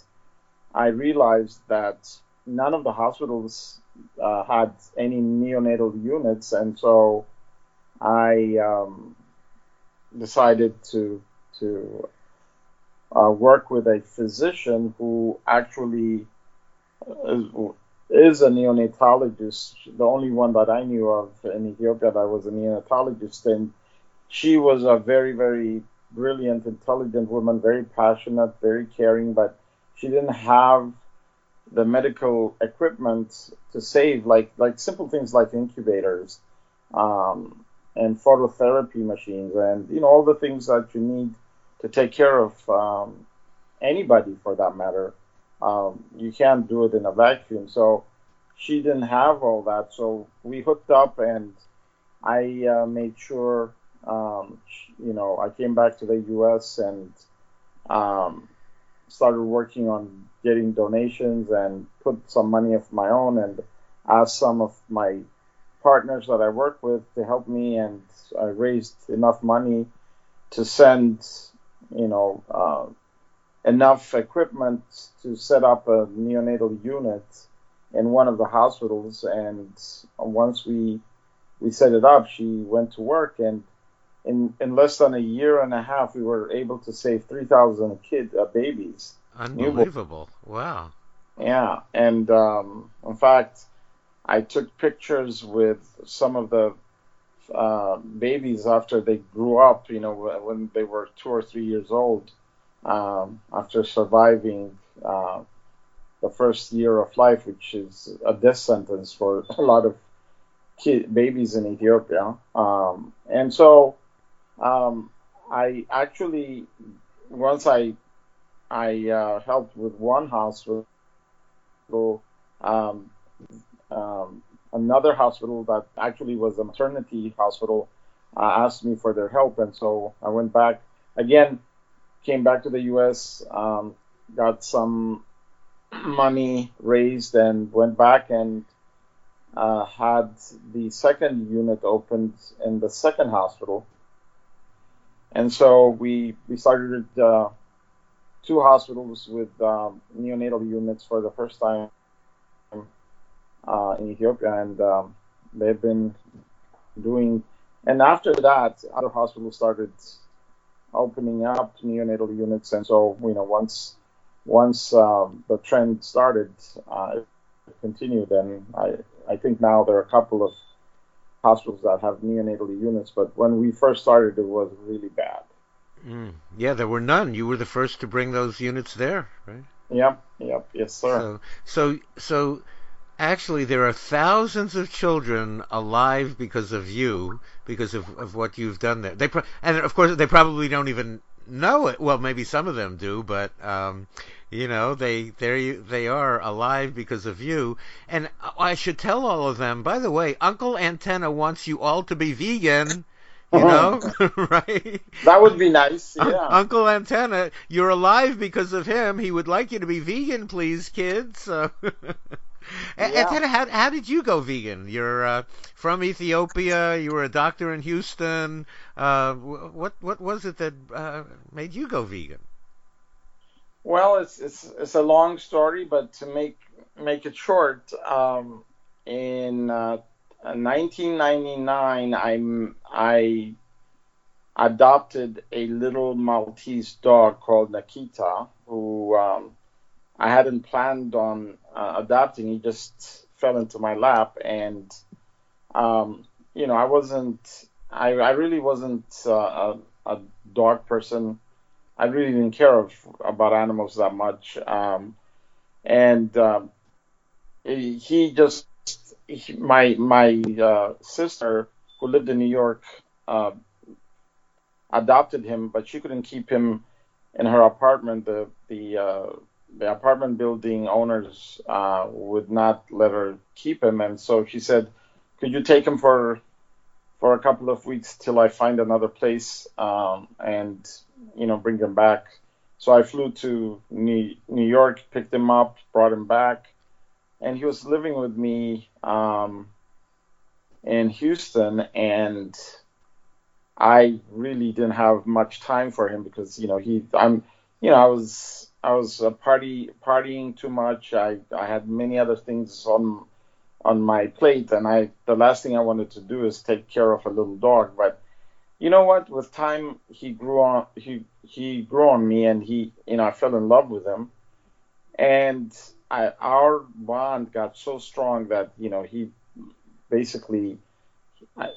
I realized that none of the hospitals uh, had any neonatal units, and so I um, decided to to. Uh, work with a physician who actually is, is a neonatologist, the only one that I knew of in Ethiopia that was a neonatologist, and she was a very, very brilliant, intelligent woman, very passionate, very caring, but she didn't have the medical equipment to save, like, like simple things like incubators um, and phototherapy machines and, you know, all the things that you need to take care of um, anybody, for that matter. Um, you can't do it in a vacuum. So she didn't have all that. So we hooked up, and I uh, made sure, um, you know, I came back to the U S and um, started working on getting donations and put some money of my own and asked some of my partners that I work with to help me, and I raised enough money to send you know, uh, enough equipment to set up a neonatal unit in one of the hospitals. And once we we set it up, she went to work, and in, in less than a year and a half, we were able to save three thousand kid uh, babies. Unbelievable. Wow. Yeah. And um, in fact, I took pictures with some of the Uh, babies after they grew up, you know, when they were two or three years old, um, after surviving uh, the first year of life, which is a death sentence for a lot of kid, babies in Ethiopia. Um, and so um, I actually, once I I uh, helped with one hospital, um, um another hospital that actually was a maternity hospital uh, asked me for their help, and so I went back again, came back to the U S, um, got some money raised, and went back and uh, had the second unit opened in the second hospital. And so we we started uh, two hospitals with um, neonatal units for the first time Uh, in Ethiopia, and um, they've been doing, and after that, other hospitals started opening up neonatal units, and so, you know, once once um, the trend started, uh, it continued, and I, I think now there are a couple of hospitals that have neonatal units, but when we first started, it was really bad. Mm. Yeah, there were none. You were the first to bring those units there, right? Yep, yep, yes, sir. So, so, so... Actually, there are thousands of children alive because of you, because of, of what you've done there. They pro- and, of course, they probably don't even know it. Well, maybe some of them do, but um, you know, they they they are alive because of you. And I should tell all of them, by the way, Uncle Antenna wants you all to be vegan. You know, right? That would be nice. Yeah. Un- Uncle Antenna, you're alive because of him. He would like you to be vegan, please, kids. So. Yeah. Antenna, how how did you go vegan? You're uh, from Ethiopia. You were a doctor in Houston. Uh, what what was it that uh, made you go vegan? Well, it's it's it's a long story, but to make make it short, um, in uh, nineteen ninety-nine, I'm I adopted a little Maltese dog called Nakita, who um, I hadn't planned on uh, adopting. He just fell into my lap, and um, you know, I wasn't, I, I really wasn't uh, a, a dog person. I really didn't care of, about animals that much, um, and uh, he just, he, my my uh, sister who lived in New York uh, adopted him, but she couldn't keep him in her apartment. The the uh, The apartment building owners uh, would not let her keep him, and so she said, "Could you take him for for a couple of weeks till I find another place, um, and you know, bring him back?" So I flew to New New York, picked him up, brought him back, and he was living with me um, in Houston, and I really didn't have much time for him because you know he I'm you know I was. I was uh, party partying too much. I, I had many other things on on my plate, and I the last thing I wanted to do is take care of a little dog. But you know what? With time, he grew on he he grew on me, and he you know I fell in love with him, and I, our bond got so strong that you know he basically I,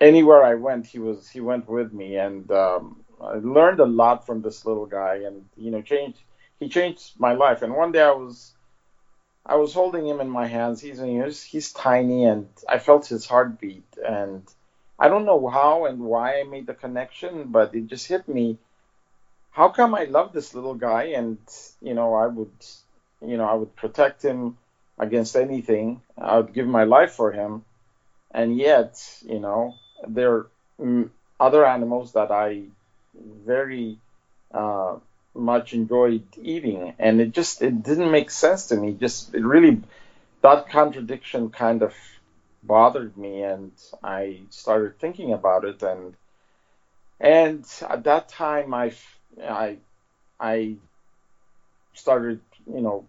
anywhere I went, he was he went with me, and um, I learned a lot from this little guy, and you know changed. He changed my life, and one day I was, I was holding him in my hands. He's he's, he's tiny, and I felt his heartbeat, and I don't know how and why I made the connection, but it just hit me. How come I love this little guy, and you know I would, you know I would protect him against anything. I would give my life for him, and yet you know there are other animals that I very. Uh, much enjoyed eating, and it just it didn't make sense to me. Just it really that contradiction kind of bothered me, and I started thinking about it, and and at that time I I I started you know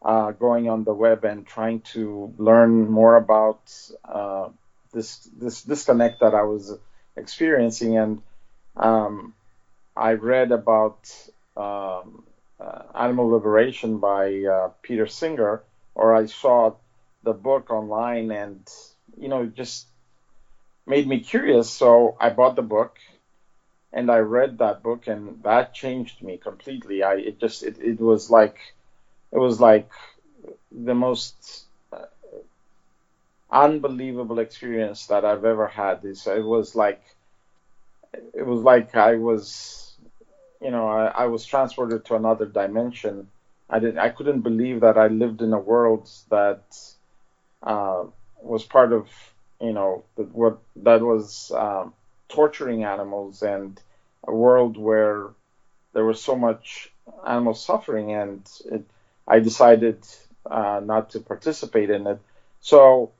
uh, going on the web and trying to learn more about uh, this this disconnect that I was experiencing, and um, I read about um, uh, Animal Liberation by uh, Peter Singer, or I saw the book online, and, you know, it just made me curious. So I bought the book, and I read that book, and that changed me completely. I it just it, it was like it was like the most unbelievable experience that I've ever had. It's, it was like it was like I was. You know, I, I was transported to another dimension. I didn't, I couldn't believe that I lived in a world that uh, was part of, you know, that what that was uh, torturing animals, and a world where there was so much animal suffering. And it, I decided uh, not to participate in it. So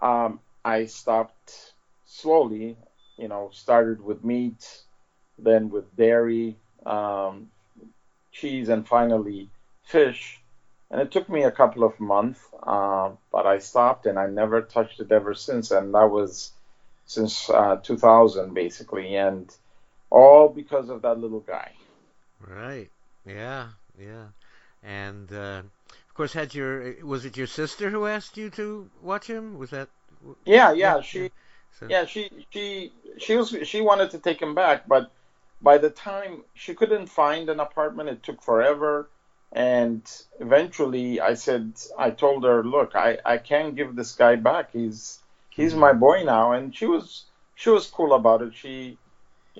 um, I stopped slowly. You know, started with meat, then with dairy. Um, cheese, and finally fish, and it took me a couple of months, uh, but I stopped, and I never touched it ever since, and that was since uh, two thousand, basically, and all because of that little guy. Right, yeah, yeah, and uh, of course, had your, was it your sister who asked you to watch him, was that? Yeah, yeah, yeah. she, so. yeah, she, she, she was, she wanted to take him back, but by the time she couldn't find an apartment, it took forever. And eventually I said, I told her, look, I, I can give this guy back. He's he's my boy now. And she was she was cool about it. She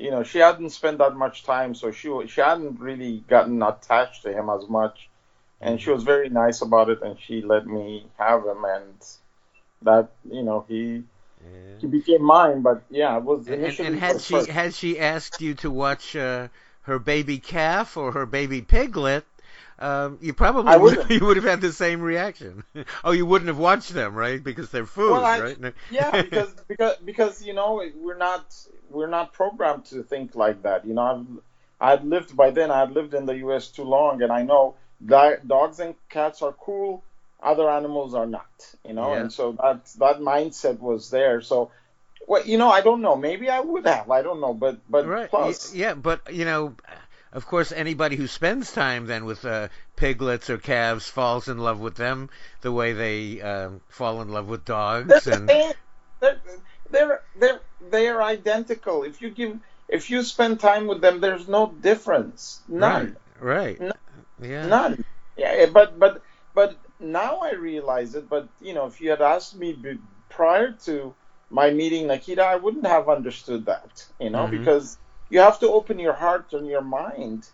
you know, she hadn't spent that much time, so she she hadn't really gotten attached to him as much. And she was very nice about it, and she let me have him, and that, you know, he yeah. he became mine. But yeah, it was initially. And, and had she first. had she asked you to watch uh, her baby calf or her baby piglet, um, you probably would you would have had the same reaction. Oh, you wouldn't have watched them, right? Because they're food, well, I, right? Yeah, because because because you know we're not we're not programmed to think like that. You know, I've I'd lived by then. I'd lived in the U S too long, and I know. Dogs and cats are cool, other animals are not, you know, yeah. and so that that mindset was there. So, well, you know, I don't know. Maybe I would have. I don't know, but but right. plus, yeah, but you know, of course, anybody who spends time then with uh, piglets or calves falls in love with them the way they um, fall in love with dogs. They're, and they're they're they're they are identical. If you give, if you spend time with them, there's no difference. None. Right. right. None. Yeah. None. Yeah, but but but now I realize it. But you know, if you had asked me b- prior to my meeting Nakita, I wouldn't have understood that. You know, mm-hmm. because you have to open your heart and your mind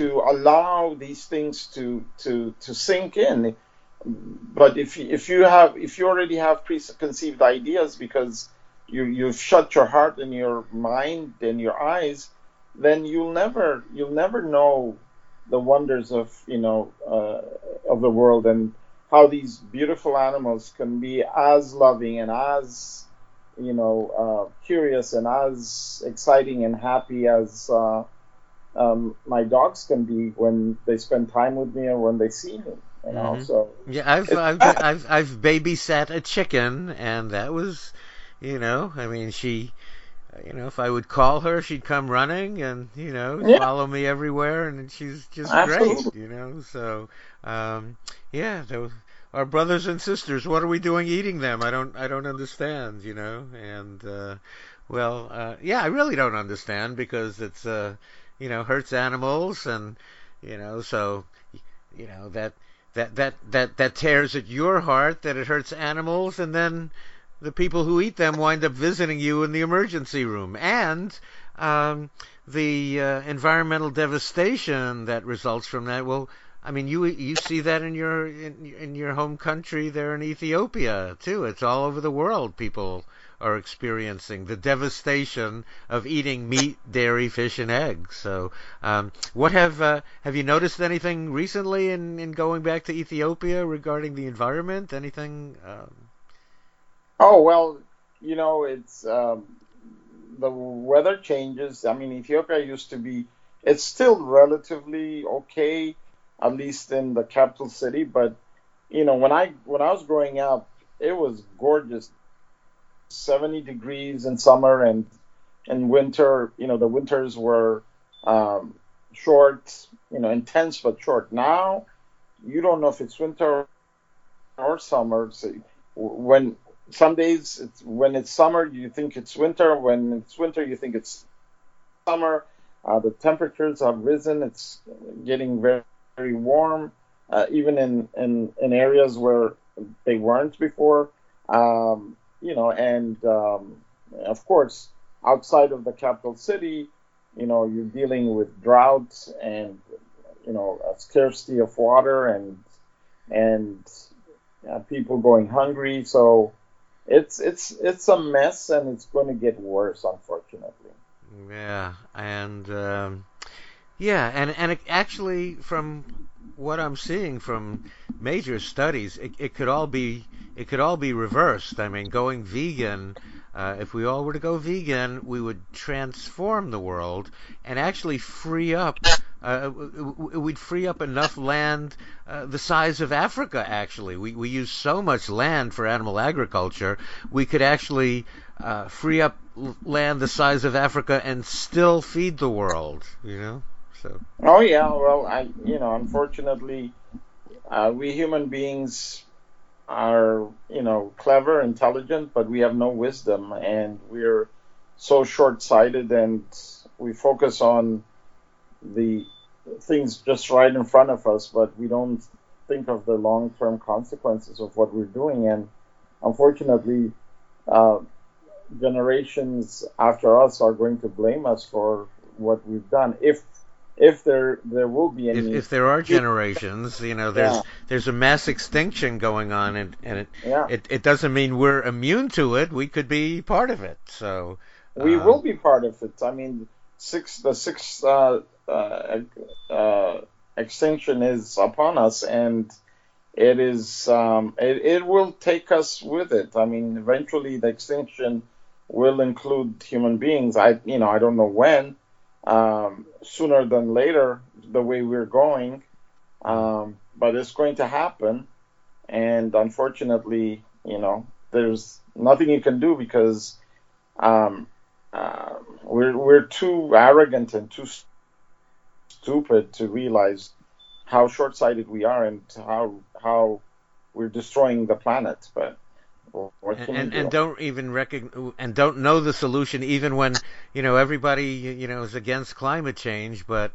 to allow these things to to, to sink in. But if if you have if you already have preconceived ideas because you you've shut your heart and your mind and your eyes, then you'll never you'll never know. The wonders of you know uh, of the world and how these beautiful animals can be as loving and as you know uh, curious and as exciting and happy as uh, um, my dogs can be when they spend time with me and when they see me. You know, mm-hmm. so yeah, I've I've, I've I've babysat a chicken, and that was, you know, I mean she. You know, if I would call her, she'd come running and, you know, yeah. follow me everywhere. And she's just Absolutely. great, you know. So, um, yeah, those, our brothers and sisters, what are we doing eating them? I don't I don't understand, you know. And, uh, well, uh, yeah, I really don't understand because it's, uh, you know, hurts animals. And, you know, so, you know, that that, that, that, that tears at your heart that it hurts animals. And then... the people who eat them wind up visiting you in the emergency room, and um, the uh, environmental devastation that results from that. Well, I mean, you you see that in your in, in your home country there in Ethiopia too. It's all over the world. People are experiencing the devastation of eating meat, dairy, fish, and eggs. So, um, what have uh, have you noticed anything recently in, in going back to Ethiopia regarding the environment? Anything? Um, Oh, well, you know, it's um, the weather changes. I mean, Ethiopia used to be, it's still relatively okay, at least in the capital city. But, you know, when I when I was growing up, it was gorgeous. seventy degrees in summer and in winter, you know, the winters were um, short, you know, intense but short. Now, you don't know if it's winter or summer. So when... Some days, it's, when it's summer, you think it's winter. When it's winter, you think it's summer. Uh, the temperatures have risen. It's getting very, very warm, uh, even in, in, in areas where they weren't before. Um, you know, and um, of course, outside of the capital city, you know, you're dealing with droughts and, you know, a scarcity of water and and uh, people going hungry. So. It's it's it's a mess, and it's going to get worse, unfortunately. Yeah, and um, yeah, and and it actually, from what I'm seeing from major studies, it, it could all be it could all be reversed. I mean, going vegan. Uh, if we all were to go vegan, we would transform the world and actually free up. Uh, we'd free up enough land, uh, the size of Africa. Actually, we we use so much land for animal agriculture. We could actually uh, free up land the size of Africa and still feed the world. You know, so. Oh yeah, well, I you know, unfortunately, uh, we human beings are you know clever, intelligent, but we have no wisdom, and we're so short-sighted, and we focus on the things just right in front of us, but we don't think of the long-term consequences of what we're doing. And unfortunately, uh, generations after us are going to blame us for what we've done, if if there there will be any. If, if there are generations, you know, there's yeah. there's a mass extinction going on, and, and it, yeah. it it doesn't mean we're immune to it. We could be part of it. So we um, will be part of it. I mean, six the sixth uh, uh, uh, extinction is upon us, and it is um, it it will take us with it. I mean, eventually the extinction will include human beings. I you know I don't know when. Um, sooner than later, the way we're going, um, but it's going to happen, and unfortunately, you know, there's nothing you can do because um, uh, we're we're too arrogant and too st- stupid to realize how short-sighted we are and how how we're destroying the planet. But And, and, and don't even recognize and don't know the solution, even when you know everybody you know is against climate change, but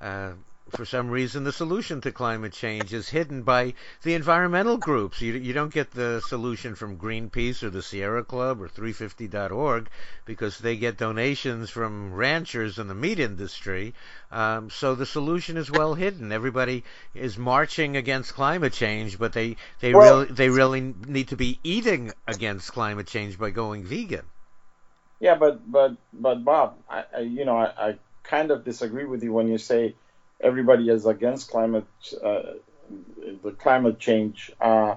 uh, for some reason the solution to climate change is hidden by the environmental groups. You you don't get the solution from Greenpeace or the Sierra Club or three fifty dot org because they get donations from ranchers and the meat industry. Um, so the solution is well hidden. Everybody is marching against climate change, but they they well, really they really need to be eating against climate change by going vegan. Yeah, but but but Bob, I, I you know I, I kind of disagree with you when you say everybody is against climate uh, the climate change. Uh,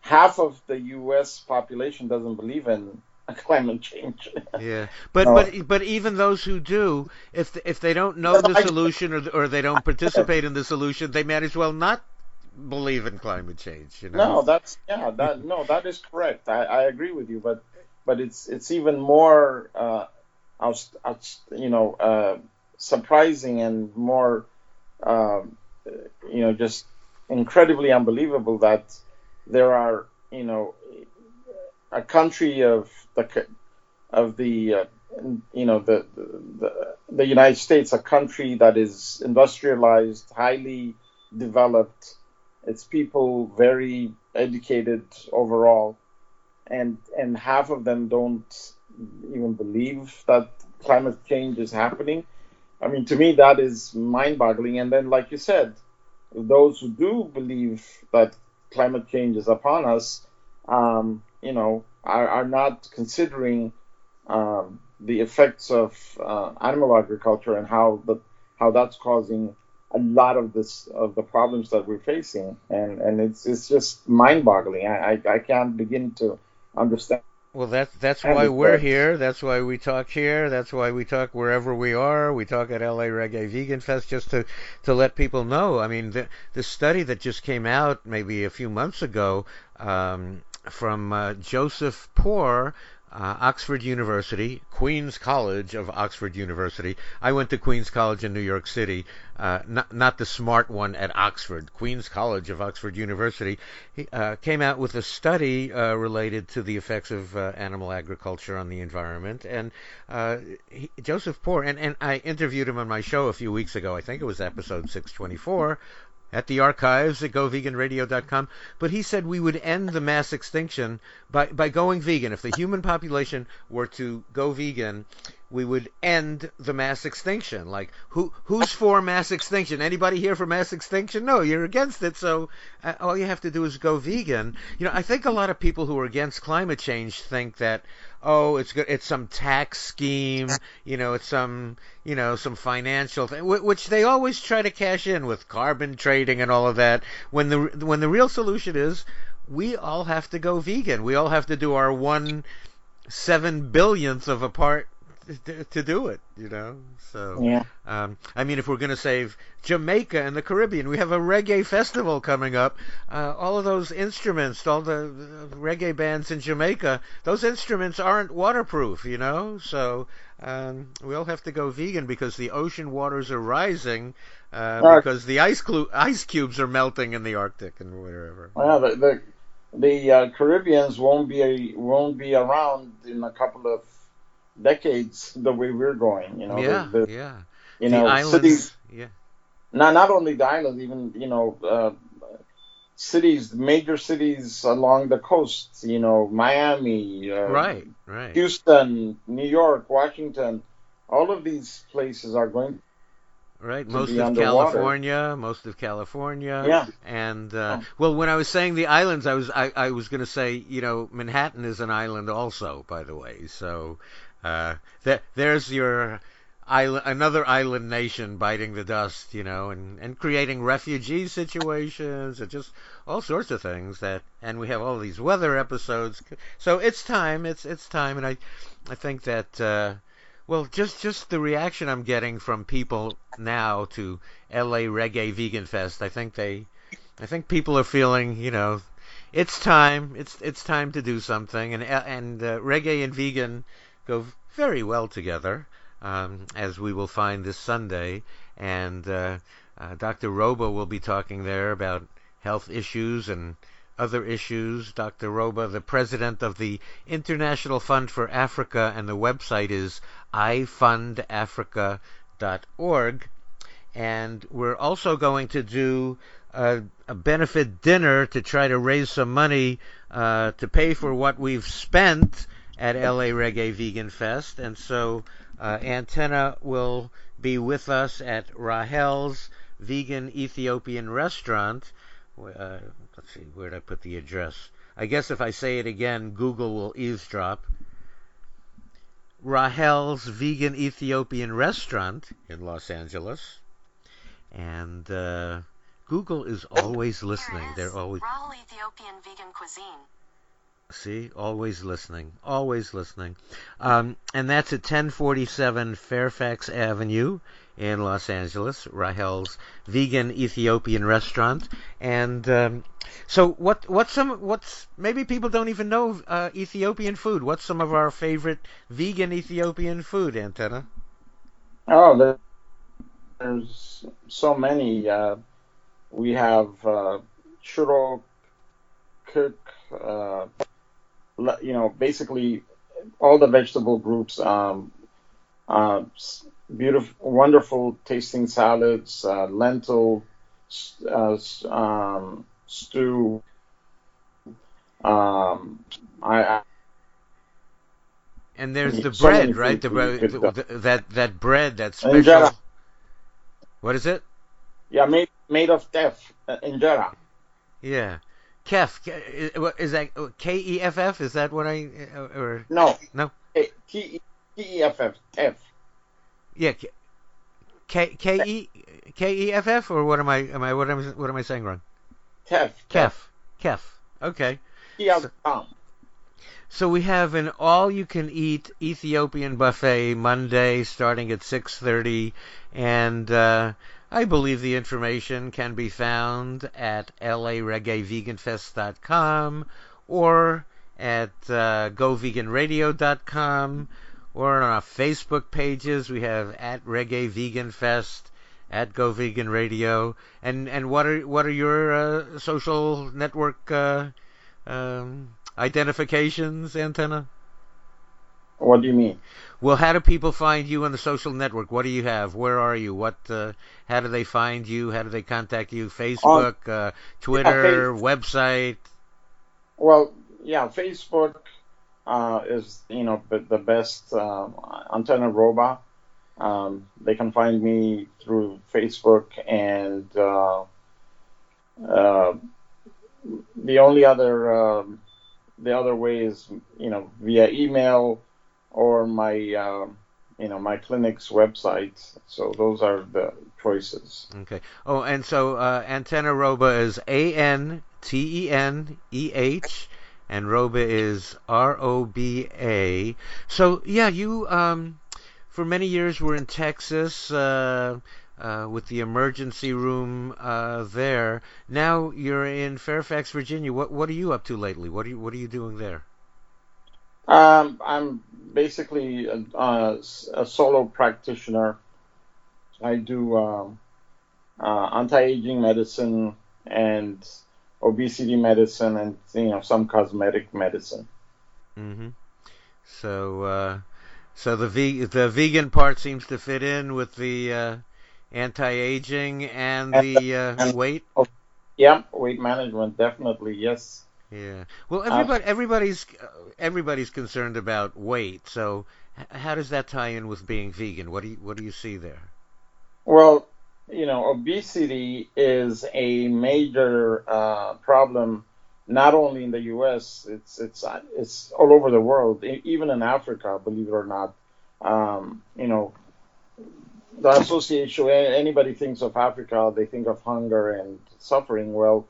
half of the U S population doesn't believe in climate change. yeah, but no. but but even those who do, if if they don't know the solution or or they don't participate in the solution, they might as well not believe in climate change. You know? No, that's yeah, that no, that is correct. I, I agree with you, but but it's it's even more uh, out, out, you know uh, surprising and more uh, you know just incredibly unbelievable that there are you know. A country of the of the uh, you know the, the the United States, a country that is industrialized, highly developed, its people very educated overall, and and half of them don't even believe that climate change is happening. I mean, to me that is mind-boggling. And then, like you said, those who do believe that climate change is upon us, um, you know, are, are not considering um, the effects of uh, animal agriculture and how the how that's causing a lot of this of the problems that we're facing, and, and it's it's just mind-boggling. I, I I can't begin to understand. Well, that's that's why we're here. That's why we talk here. That's why we talk wherever we are. We talk at L A Reggae Vegan Fest just to, to let people know. I mean, the the study that just came out maybe a few months ago. Um, From uh, Joseph Poore, uh, Oxford University, Queens College of Oxford University. I went to Queens College in New York City, uh, not not the smart one at Oxford. Queens College of Oxford University he, uh, came out with a study uh, related to the effects of uh, animal agriculture on the environment. And uh, he, Joseph Poore, and, and I interviewed him on my show a few weeks ago. I think it was episode six twenty-four. At the archives at go vegan radio dot com, but he said we would end the mass extinction by, by going vegan. If the human population were to go vegan, we would end the mass extinction. Like, who who's for mass extinction? Anybody here for mass extinction? No, you're against it, so uh, all you have to do is go vegan. You know, I think a lot of people who are against climate change think that, oh, it's good, it's some tax scheme, you know, it's some, you know, some financial thing, which they always try to cash in with carbon trading and all of that, when the when the real solution is we all have to go vegan. We all have to do our one seven billionth of a part to do it, you know. So yeah. um, I mean, if we're going to save Jamaica and the Caribbean, we have a reggae festival coming up. Uh, all of those instruments, all the reggae bands in Jamaica, those instruments aren't waterproof, you know. So um, we all have to go vegan because the ocean waters are rising uh, uh, because the ice clu- ice cubes are melting in the Arctic and wherever. Well, the the, the uh, Caribbeans won't be a, won't be around in a couple of decades the way we're going, you know. Yeah, the, the, yeah. You know, the islands, cities. Yeah. Not not only the islands, even you know, uh, cities, major cities along the coast, you know, Miami, uh, right, right. Houston, New York, Washington, all of these places are going Right, most of underwater. California, most of California, yeah. and uh, oh. well, when I was saying the islands, I was I, I was going to say, you know, Manhattan is an island also, by the way. So uh, that there's your island, another island nation biting the dust, you know, and, and creating refugee situations and just all sorts of things that, and we have all these weather episodes. So it's time, it's it's time, and I I think that. Uh, Well, just, just the reaction I'm getting from people now to L A Reggae Vegan Fest, I think they, I think people are feeling, you know, it's time, it's it's time to do something, and and uh, reggae and vegan go very well together, um, as we will find this Sunday, and uh, uh, Doctor Roba will be talking there about health issues and other issues. Doctor Roba, the president of the International Fund for Africa, and the website is i fund africa dot org. And we're also going to do a, a benefit dinner to try to raise some money uh, to pay for what we've spent at L A Reggae Vegan Fest. And so uh, Anteneh will be with us at Rahel's Vegan Ethiopian Restaurant. Uh, let's see, where did I put the address? I guess if I say it again, Google will eavesdrop. Rahel's Vegan Ethiopian Restaurant in Los Angeles. And uh, Google is always listening. Is They're always Rahel Ethiopian Vegan Cuisine. See, always listening, always listening. Um, and that's at ten forty-seven Fairfax Avenue in Los Angeles, Rahel's Vegan Ethiopian Restaurant. And um, so, what? What's some? What's maybe people don't even know uh, Ethiopian food? What's some of our favorite vegan Ethiopian food, Anteneh? Oh, there's so many. Uh, we have uh, churro, kirk, uh, you know, basically all the vegetable groups. Um, uh, Beautiful, wonderful tasting salads, uh, lentil uh, um, stew. Um, I, I and there's the bread, right? The, the, the that that bread, that special. Injera. What is it? Yeah, made made of teff, uh, injera. Yeah, kef. Is that K E F F? Is that what I or no no K E F F F. Yeah, K K E K E F F or what am I am I what am I, what am I saying wrong? Kef Kef Kef. Okay. Yeah. So, so we have an all-you-can-eat Ethiopian buffet Monday, starting at six thirty, and uh, I believe the information can be found at l a reggae vegan fest dot com or at uh, go vegan radio dot com. Or on our Facebook pages, we have at Reggae Vegan Fest, at Go Vegan Radio, and and what are what are your uh, social network uh, um, identifications, Anteneh? What do you mean? Well, how do people find you on the social network? What do you have? Where are you? What? Uh, how do they find you? How do they contact you? Facebook, on, uh, Twitter, yeah, face- website. Well, yeah, Facebook. Uh, is, you know, the best uh, Anteneh Roba. Um, they can find me through Facebook, and uh, uh, the only other uh, the other way is, you know, via email or my uh, you know my clinic's website. So those are the choices. Okay. Oh, and so uh, Anteneh Roba is A N T E N E H. And Roba is R O B A. So, yeah, you um, for many years were in Texas uh, uh, with the emergency room uh, there. Now you're in Fairfax, Virginia. What what are you up to lately? What are you, what are you doing there? Um, I'm basically a, a, a solo practitioner. I do uh, uh, anti-aging medicine and obesity medicine, and you know some cosmetic medicine. Mm-hmm. So, uh, so the ve- the vegan part seems to fit in with the uh, anti-aging and the uh, weight. Yeah, weight management, definitely, yes. Yeah. Well, everybody, uh, everybody's everybody's concerned about weight. So, how does that tie in with being vegan? What do you, what do you see there? Well, you know, obesity is a major uh, problem, not only in the U S It's it's it's all over the world, even in Africa, believe it or not. Um, you know, the association. Anybody thinks of Africa, they think of hunger and suffering. Well,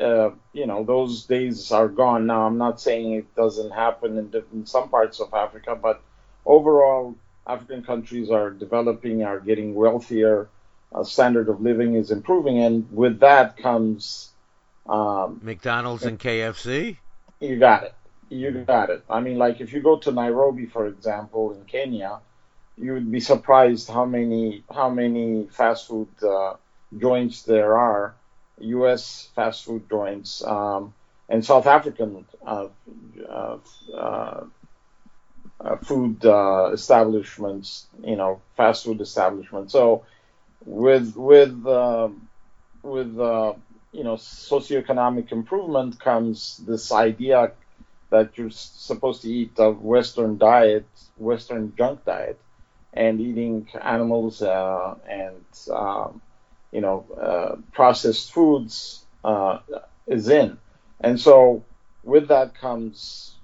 uh, you know, those days are gone now. I'm not saying it doesn't happen in, the, in some parts of Africa, but overall, African countries are developing, are getting wealthier. Our standard of living is improving, and with that comes um, McDonald's and K F C. You got it. You got it. I mean, like if you go to Nairobi, for example, in Kenya, you would be surprised how many how many fast food uh, joints there are, U S fast food joints, um, and South African uh, uh, uh, food uh, establishments. You know, fast food establishments. So. With with uh, with uh, you know socioeconomic improvement comes this idea that you're supposed to eat a Western diet, Western junk diet, and eating animals uh, and uh, you know uh, processed foods uh, is in, and so with that comes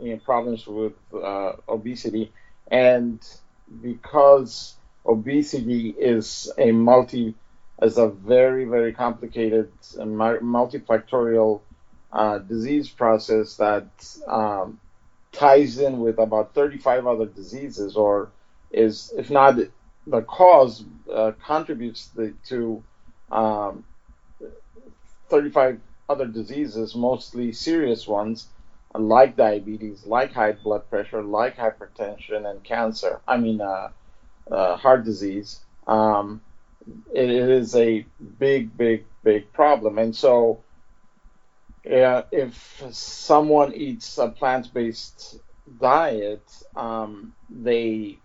you know, problems with uh, obesity, and because. Obesity is a multi, is a very, very complicated, multifactorial uh, disease process that um, ties in with about thirty-five other diseases, or is, if not the cause, uh, contributes the, to um, thirty-five other diseases, mostly serious ones, like diabetes, like high blood pressure, like hypertension, and cancer. I mean, uh, Uh, heart disease. Um, it, it is a big, big, big problem. And so, uh, if someone eats a plant-based diet, um, they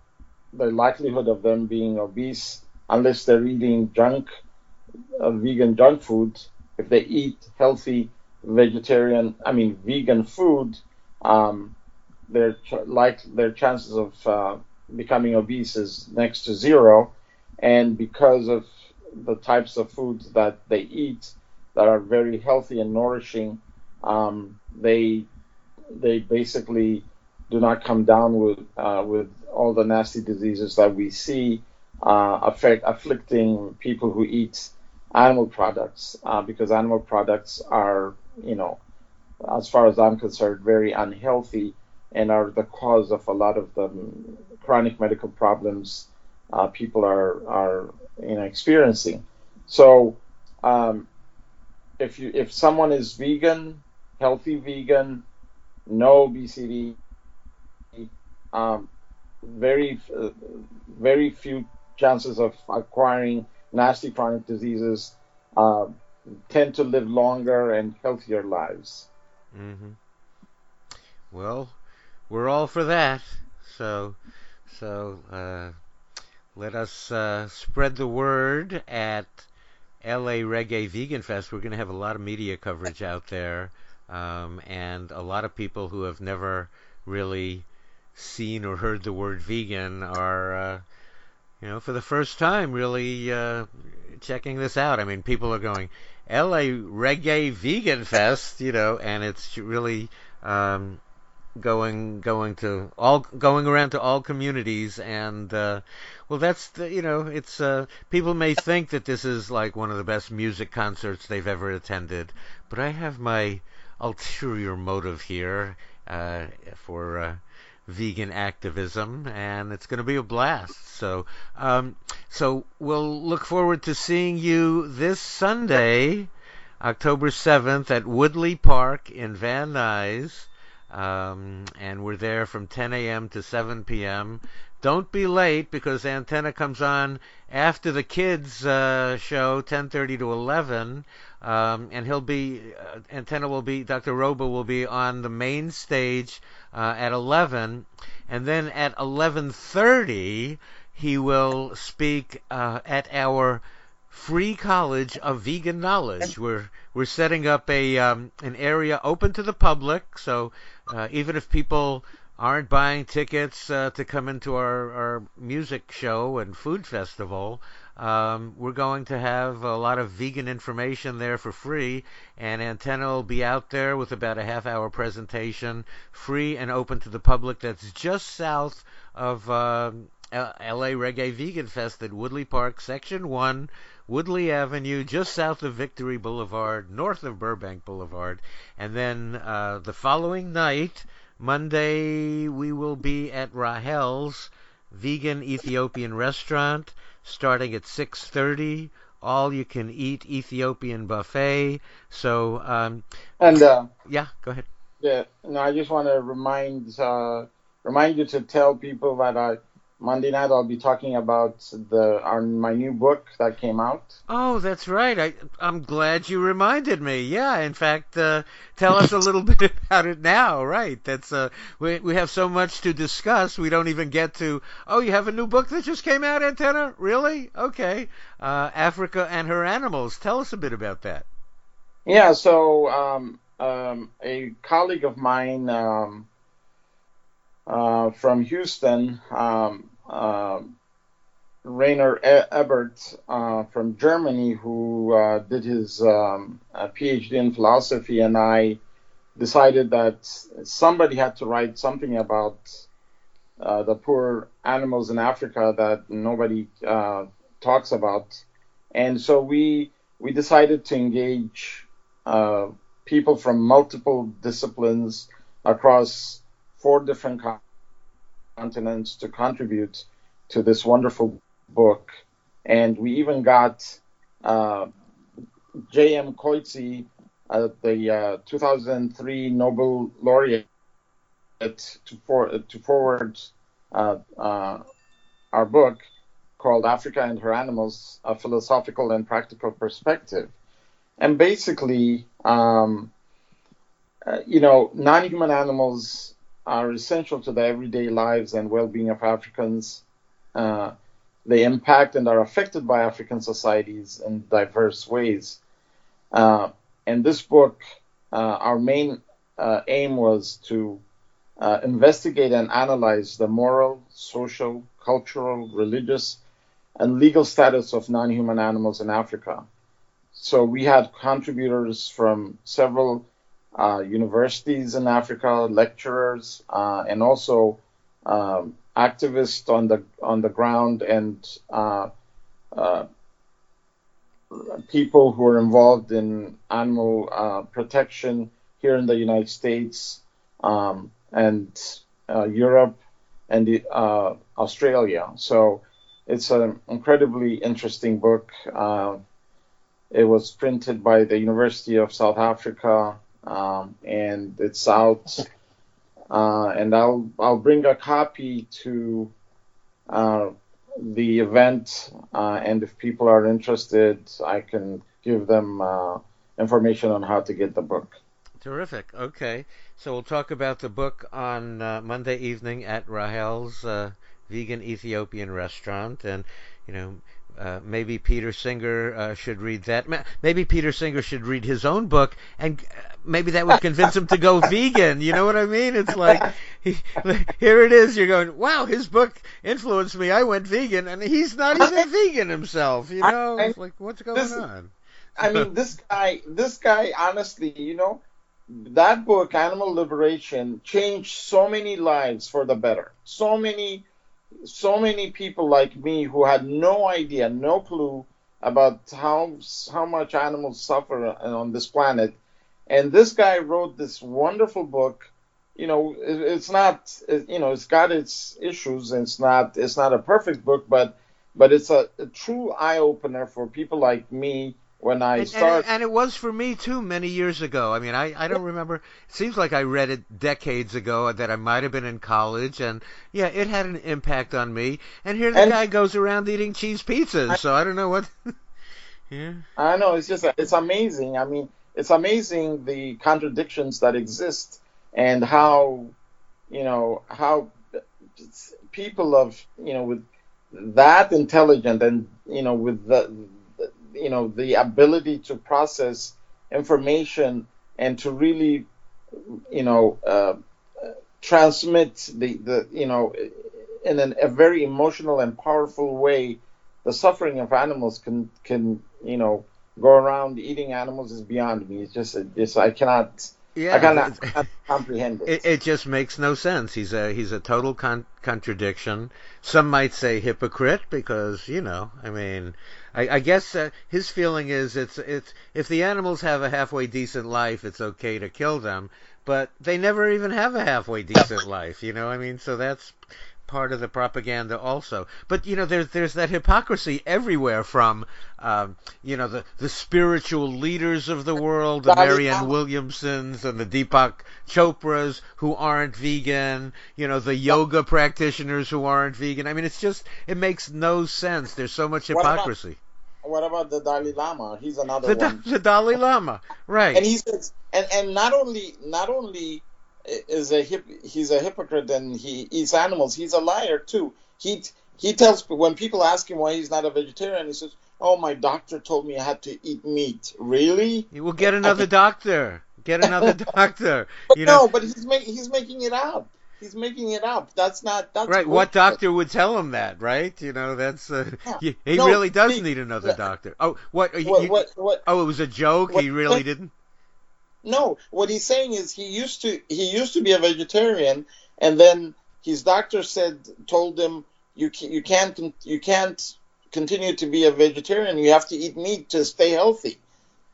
the likelihood of them being obese, unless they're eating junk, uh, vegan junk food. If they eat healthy vegetarian, I mean vegan food, um, their ch- like their chances of uh, becoming obese is next to zero, and because of the types of foods that they eat that are very healthy and nourishing, um, they they basically do not come down with uh, with all the nasty diseases that we see uh, affect afflicting people who eat animal products, uh, because animal products are, you know, as far as I'm concerned, very unhealthy and are the cause of a lot of the chronic medical problems uh, people are are you know experiencing. So, um, if you if someone is vegan, healthy vegan, no obesity, um, very uh, very few chances of acquiring nasty chronic diseases, uh, tend to live longer and healthier lives. Mm-hmm. Well, we're all for that. So. So uh, let us uh, spread the word at L A Reggae Vegan Fest. We're going to have a lot of media coverage out there, um, and a lot of people who have never really seen or heard the word vegan are, uh, you know, for the first time really uh, checking this out. I mean, people are going, L A Reggae Vegan Fest, you know, and it's really... Um, going going to all going around to all communities, and uh well that's the, you know it's uh people may think that this is like one of the best music concerts they've ever attended, but I have my ulterior motive here uh for uh vegan activism, and it's going to be a blast. So um so we'll look forward to seeing you this Sunday, October seventh, at Woodley Park in Van Nuys. Um, and we're there from ten a.m. to seven p.m. Don't be late, because Antenna comes on after the kids' uh, show, ten thirty to eleven, um, and he'll be uh, Antenna will be Doctor Roba will be on the main stage uh, at eleven, and then at eleven thirty he will speak uh, at our Free College of Vegan Knowledge. We're we're setting up a um, an area open to the public, so uh, even if people aren't buying tickets uh, to come into our, our music show and food festival, um, we're going to have a lot of vegan information there for free, and Anteneh will be out there with about a half-hour presentation, free and open to the public. That's just south of uh, L A Reggae Vegan Fest at Woodley Park, Section one, Woodley Avenue, just south of Victory Boulevard, north of Burbank Boulevard. And then uh, the following night, Monday, we will be at Rahel's Vegan Ethiopian Restaurant, starting at six thirty, all-you-can-eat Ethiopian buffet. So, um, and uh, yeah, go ahead. Yeah, no, I just want to remind uh, remind you to tell people that I. Monday night, I'll be talking about the our, my new book that came out. Oh, that's right. I, I'm glad you reminded me. Yeah, in fact, uh, tell us a little bit about it now. Right. That's uh, we we have so much to discuss. We don't even get to, oh, you have a new book that just came out, Anteneh? Really? Okay. Uh, Africa and Her Animals. Tell us a bit about that. Yeah, so um, um, a colleague of mine um, Uh, from Houston, um, uh, Rainer e- Ebert uh, from Germany, who uh, did his um, PhD in philosophy, and I decided that somebody had to write something about uh, the poor animals in Africa that nobody uh, talks about. And so we we decided to engage uh, people from multiple disciplines across four different continents to contribute to this wonderful book. And we even got uh, J M Coetzee, uh, the uh, two thousand three Nobel laureate, to, for, to forward uh, uh, our book called Africa and Her Animals, A Philosophical and Practical Perspective. And basically, um, uh, you know, non-human animals are essential to the everyday lives and well-being of Africans. Uh, they impact and are affected by African societies in diverse ways. Uh, and this book, uh, our main uh, aim was to uh, investigate and analyze the moral, social, cultural, religious, and legal status of non-human animals in Africa. So we had contributors from several Uh, universities in Africa, lecturers, uh, and also um, activists on the on the ground, and uh, uh, people who are involved in animal uh, protection here in the United States um, and uh, Europe and the, uh, Australia. So it's an incredibly interesting book. Uh, it was printed by the University of South Africa. Um, and it's out, uh, and I'll I'll bring a copy to uh, the event, uh, and if people are interested, I can give them uh, information on how to get the book. Terrific. Okay, so we'll talk about the book on uh, Monday evening at Rahel's uh, Vegan Ethiopian Restaurant, and you know. Uh, maybe Peter Singer uh, should read that. Maybe Peter Singer should read his own book, and maybe that would convince him to go vegan. You know what I mean? It's like, he, here it is. You're going, wow, his book influenced me. I went vegan, and he's not even vegan himself. You know, it's like, what's going this, on? I mean, this guy, this guy, honestly, you know, that book, Animal Liberation, changed so many lives for the better. So many So many people like me who had no idea, no clue about how how much animals suffer on this planet, and this guy wrote this wonderful book. You know, it, it's not, it, you know, it's got its issues, and it's not it's not a perfect book, but but it's a, a true eye opener for people like me. When I and, start... and, and it was for me, too, many years ago. I mean, I, I don't remember. It seems like I read it decades ago, that I might have been in college. And, yeah, it had an impact on me. And here the and, guy goes around eating cheese pizzas. I, so I don't know what... yeah. I know. It's just, it's amazing. I mean, it's amazing the contradictions that exist and how, you know, how people of, you know, with that intelligent and, you know, with the... you know, the ability to process information and to really, you know, uh, transmit the, the, you know, in an, a very emotional and powerful way, the suffering of animals can, can, you know, go around eating animals is beyond me. It's just, it's, I cannot, yeah, I cannot, I cannot comprehend it. it. It just makes no sense. He's a, he's a total con- contradiction. Some might say hypocrite because, you know, I mean, I, I guess uh, his feeling is it's, it's, if the animals have a halfway decent life, it's okay to kill them, but they never even have a halfway decent life, you know, I mean, so that's part of the propaganda also. But, you know, there's there's that hypocrisy everywhere from, um, you know, the, the spiritual leaders of the world, the Marianne Williamsons and the Deepak Chopras who aren't vegan, you know, the yoga practitioners who aren't vegan. I mean, it's just, it makes no sense. There's so much hypocrisy. What about, what about the Dalai Lama? He's another the, one. The Dalai Lama, right. And he says, and, and not only, not only, is a hip, he's a hypocrite and he eats animals. He's a liar too. He he tells when people ask him why he's not a vegetarian, he says, "Oh, my doctor told me I had to eat meat." Really? You will get another I mean, doctor. Get another doctor. But you know? No, but he's making he's making it up. He's making it up. That's not that's right. Bullshit. What doctor would tell him that? Right? You know, that's uh, yeah. he, he no, really does he, need another yeah. doctor. Oh, what, what, you, what, what? Oh, it was a joke. What, he really what, didn't. No, what he's saying is he used to he used to be a vegetarian, and then his doctor said told him you can, you can't you can't continue to be a vegetarian. You have to eat meat to stay healthy,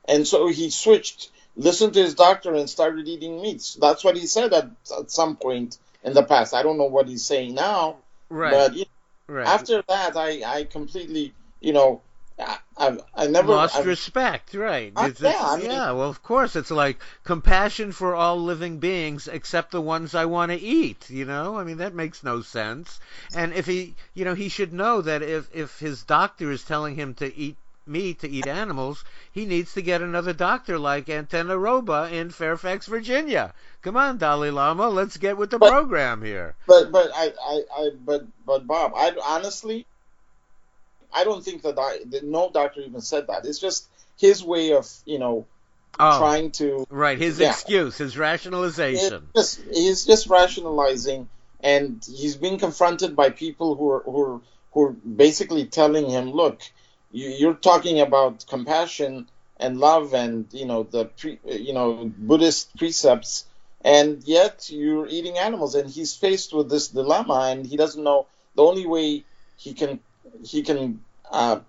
and so he switched, listened to his doctor, and started eating meats. That's what he said at at some point in the past. I don't know what he's saying now, right? But you know, right. After that, I, I completely you know. I, I never lost I've, respect, right? I, it's, yeah, it's, I mean, yeah. Well, of course, it's like compassion for all living beings except the ones I want to eat. You know, I mean, that makes no sense. And if he, you know, he should know that if if his doctor is telling him to eat meat, to eat animals, he needs to get another doctor like Anteneh Roba in Fairfax, Virginia. Come on, Dalai Lama, let's get with the but, program here. But but I, I, I but but Bob, I honestly. I don't think that I, no doctor even said that. It's just his way of, you know, oh, trying to... Right, his yeah. excuse, his rationalization. It's just, he's just rationalizing, and he's being confronted by people who are, who are, who are basically telling him, look, you, you're talking about compassion and love and, you know, the pre, you know Buddhist precepts, and yet you're eating animals. And he's faced with this dilemma, and he doesn't know the only way he can... he can uh,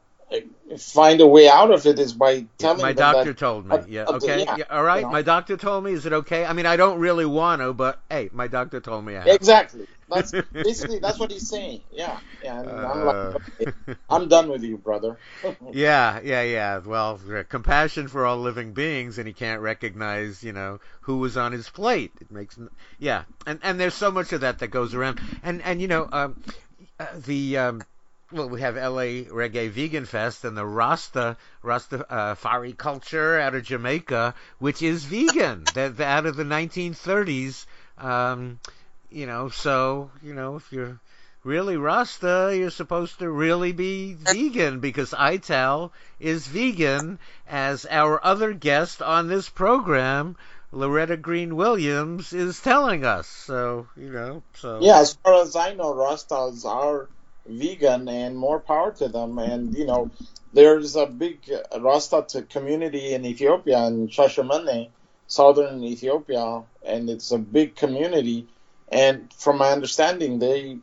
find a way out of it is by telling my doctor that, told me. Uh, yeah. Okay. Yeah. Yeah. All right. You know? My doctor told me. Is it okay? I mean, I don't really want to, but hey, my doctor told me. I have. Exactly. That's basically that's what he's saying. Yeah. Yeah. And uh... I'm like, okay, I'm done with you, brother. yeah. Yeah. Yeah. Well, compassion for all living beings, and he can't recognize, you know, who was on his plate. It makes. Yeah. And and there's so much of that that goes around. And and you know, um, the. Um, Well, we have L A Reggae Vegan Fest and the Rasta Rastafari uh, culture out of Jamaica, which is vegan. They're, they're out of the nineteen thirties, um, you know. So, you know, if you're really Rasta, you're supposed to really be vegan because I T A L is vegan, as our other guest on this program, Loretta Green Williams, is telling us. So, you know, so yeah. As far as I know, Rastas are vegan, and more power to them. And you know, there's a big Rasta community in Ethiopia, in Shashamane, southern Ethiopia, and it's a big community. And from my understanding, they,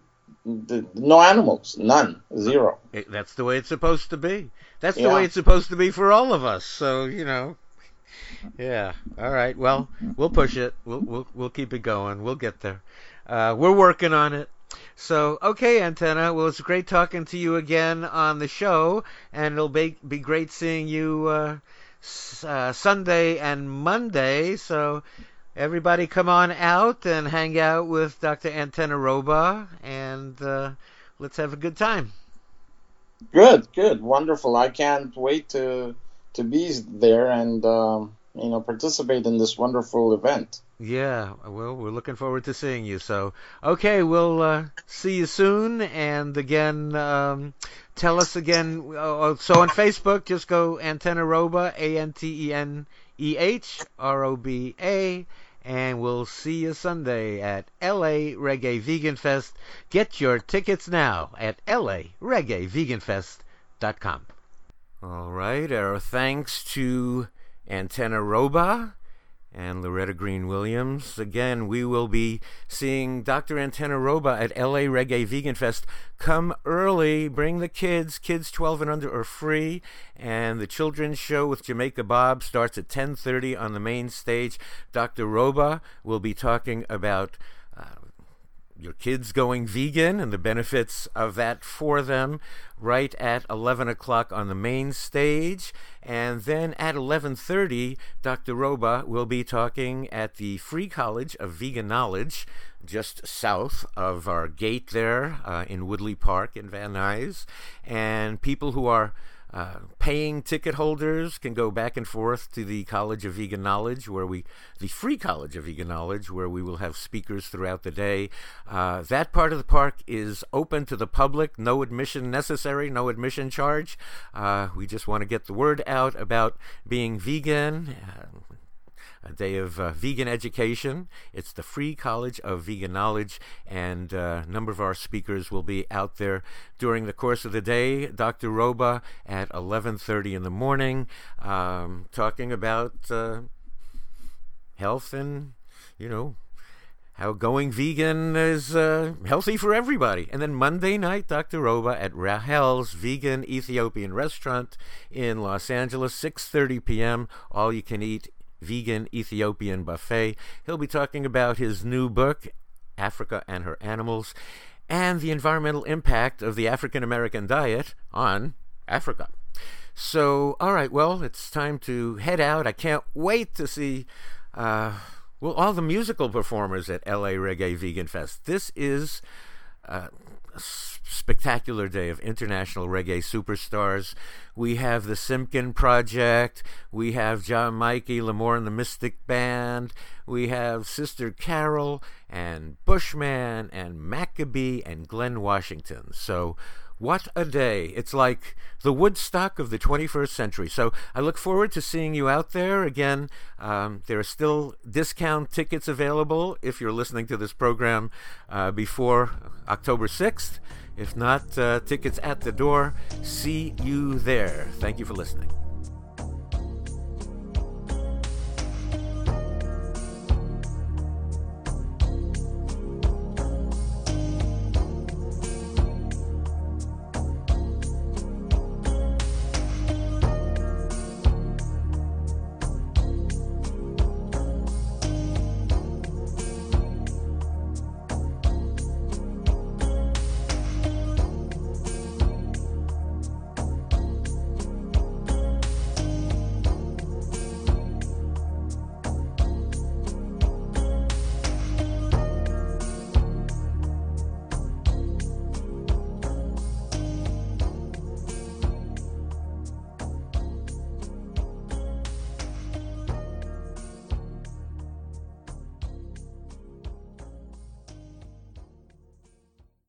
they no animals, none, zero. That's the way it's supposed to be. That's the yeah. way it's supposed to be for all of us. So you know, yeah. All right. Well, we'll push it. We'll we'll, we'll keep it going. We'll get there. Uh, we're working on it. So, okay, Anteneh, well, it's great talking to you again on the show, and it'll be, be great seeing you uh, s- uh, Sunday and Monday. So everybody come on out and hang out with Doctor Anteneh Roba, and uh, let's have a good time. Good, good, wonderful. I can't wait to to be there, and um, you know, participate in this wonderful event. Yeah, well, we're looking forward to seeing you. So, okay, we'll uh, see you soon. And again, um, tell us again. Uh, so on Facebook, just go Anteneh Roba, A N T E N E H R O B A, and we'll see you Sunday at L A Reggae Vegan Fest. Get your tickets now at L A Reggae Vegan Fest dot com. All right, our thanks to Anteneh Roba and Loretta Green Williams. Again, we will be seeing Doctor Anteneh Roba at L A Reggae Vegan Fest. Come early, bring the kids. Kids twelve and under are free. And the children's show with Jamaica Bob starts at ten thirty on the main stage. Doctor Roba will be talking about uh, your kids going vegan and the benefits of that for them right at eleven o'clock on the main stage. And then at eleven thirty, Doctor Roba will be talking at the Free College of Vegan Knowledge, just south of our gate there uh, in Woodley Park in Van Nuys. And people who are Uh, paying ticket holders can go back and forth to the College of Vegan Knowledge, where we, the Free College of Vegan Knowledge, where we will have speakers throughout the day. Uh, that part of the park is open to the public. No admission necessary, no admission charge. Uh, we just want to get the word out about being vegan. Uh, a day of uh, vegan education. It's the Free College of Vegan Knowledge, and uh, a number of our speakers will be out there during the course of the day. Doctor Roba at eleven thirty in the morning, um, talking about uh, health and, you know, how going vegan is uh, healthy for everybody. And then Monday night, Doctor Roba at Rahel's Vegan Ethiopian Restaurant in Los Angeles, six thirty p.m., all-you-can-eat Vegan Ethiopian Buffet. He'll be talking about his new book, Africa and Her Animals, and the environmental impact of the African American diet on Africa. So, all right, well, it's time to head out. I can't wait to see uh, well, all the musical performers at L A Reggae Vegan Fest. This is uh, a spectacular day of international reggae superstars. We have the Simpkin Project. We have John Mikey, Lamore and the Mystic Band. We have Sister Carol and Bushman and Maccabee and Glenn Washington. So what a day. It's like the Woodstock of the twenty-first century. So I look forward to seeing you out there. Again, um, there are still discount tickets available if you're listening to this program uh, before October sixth. If not, uh, tickets at the door. See you there. Thank you for listening.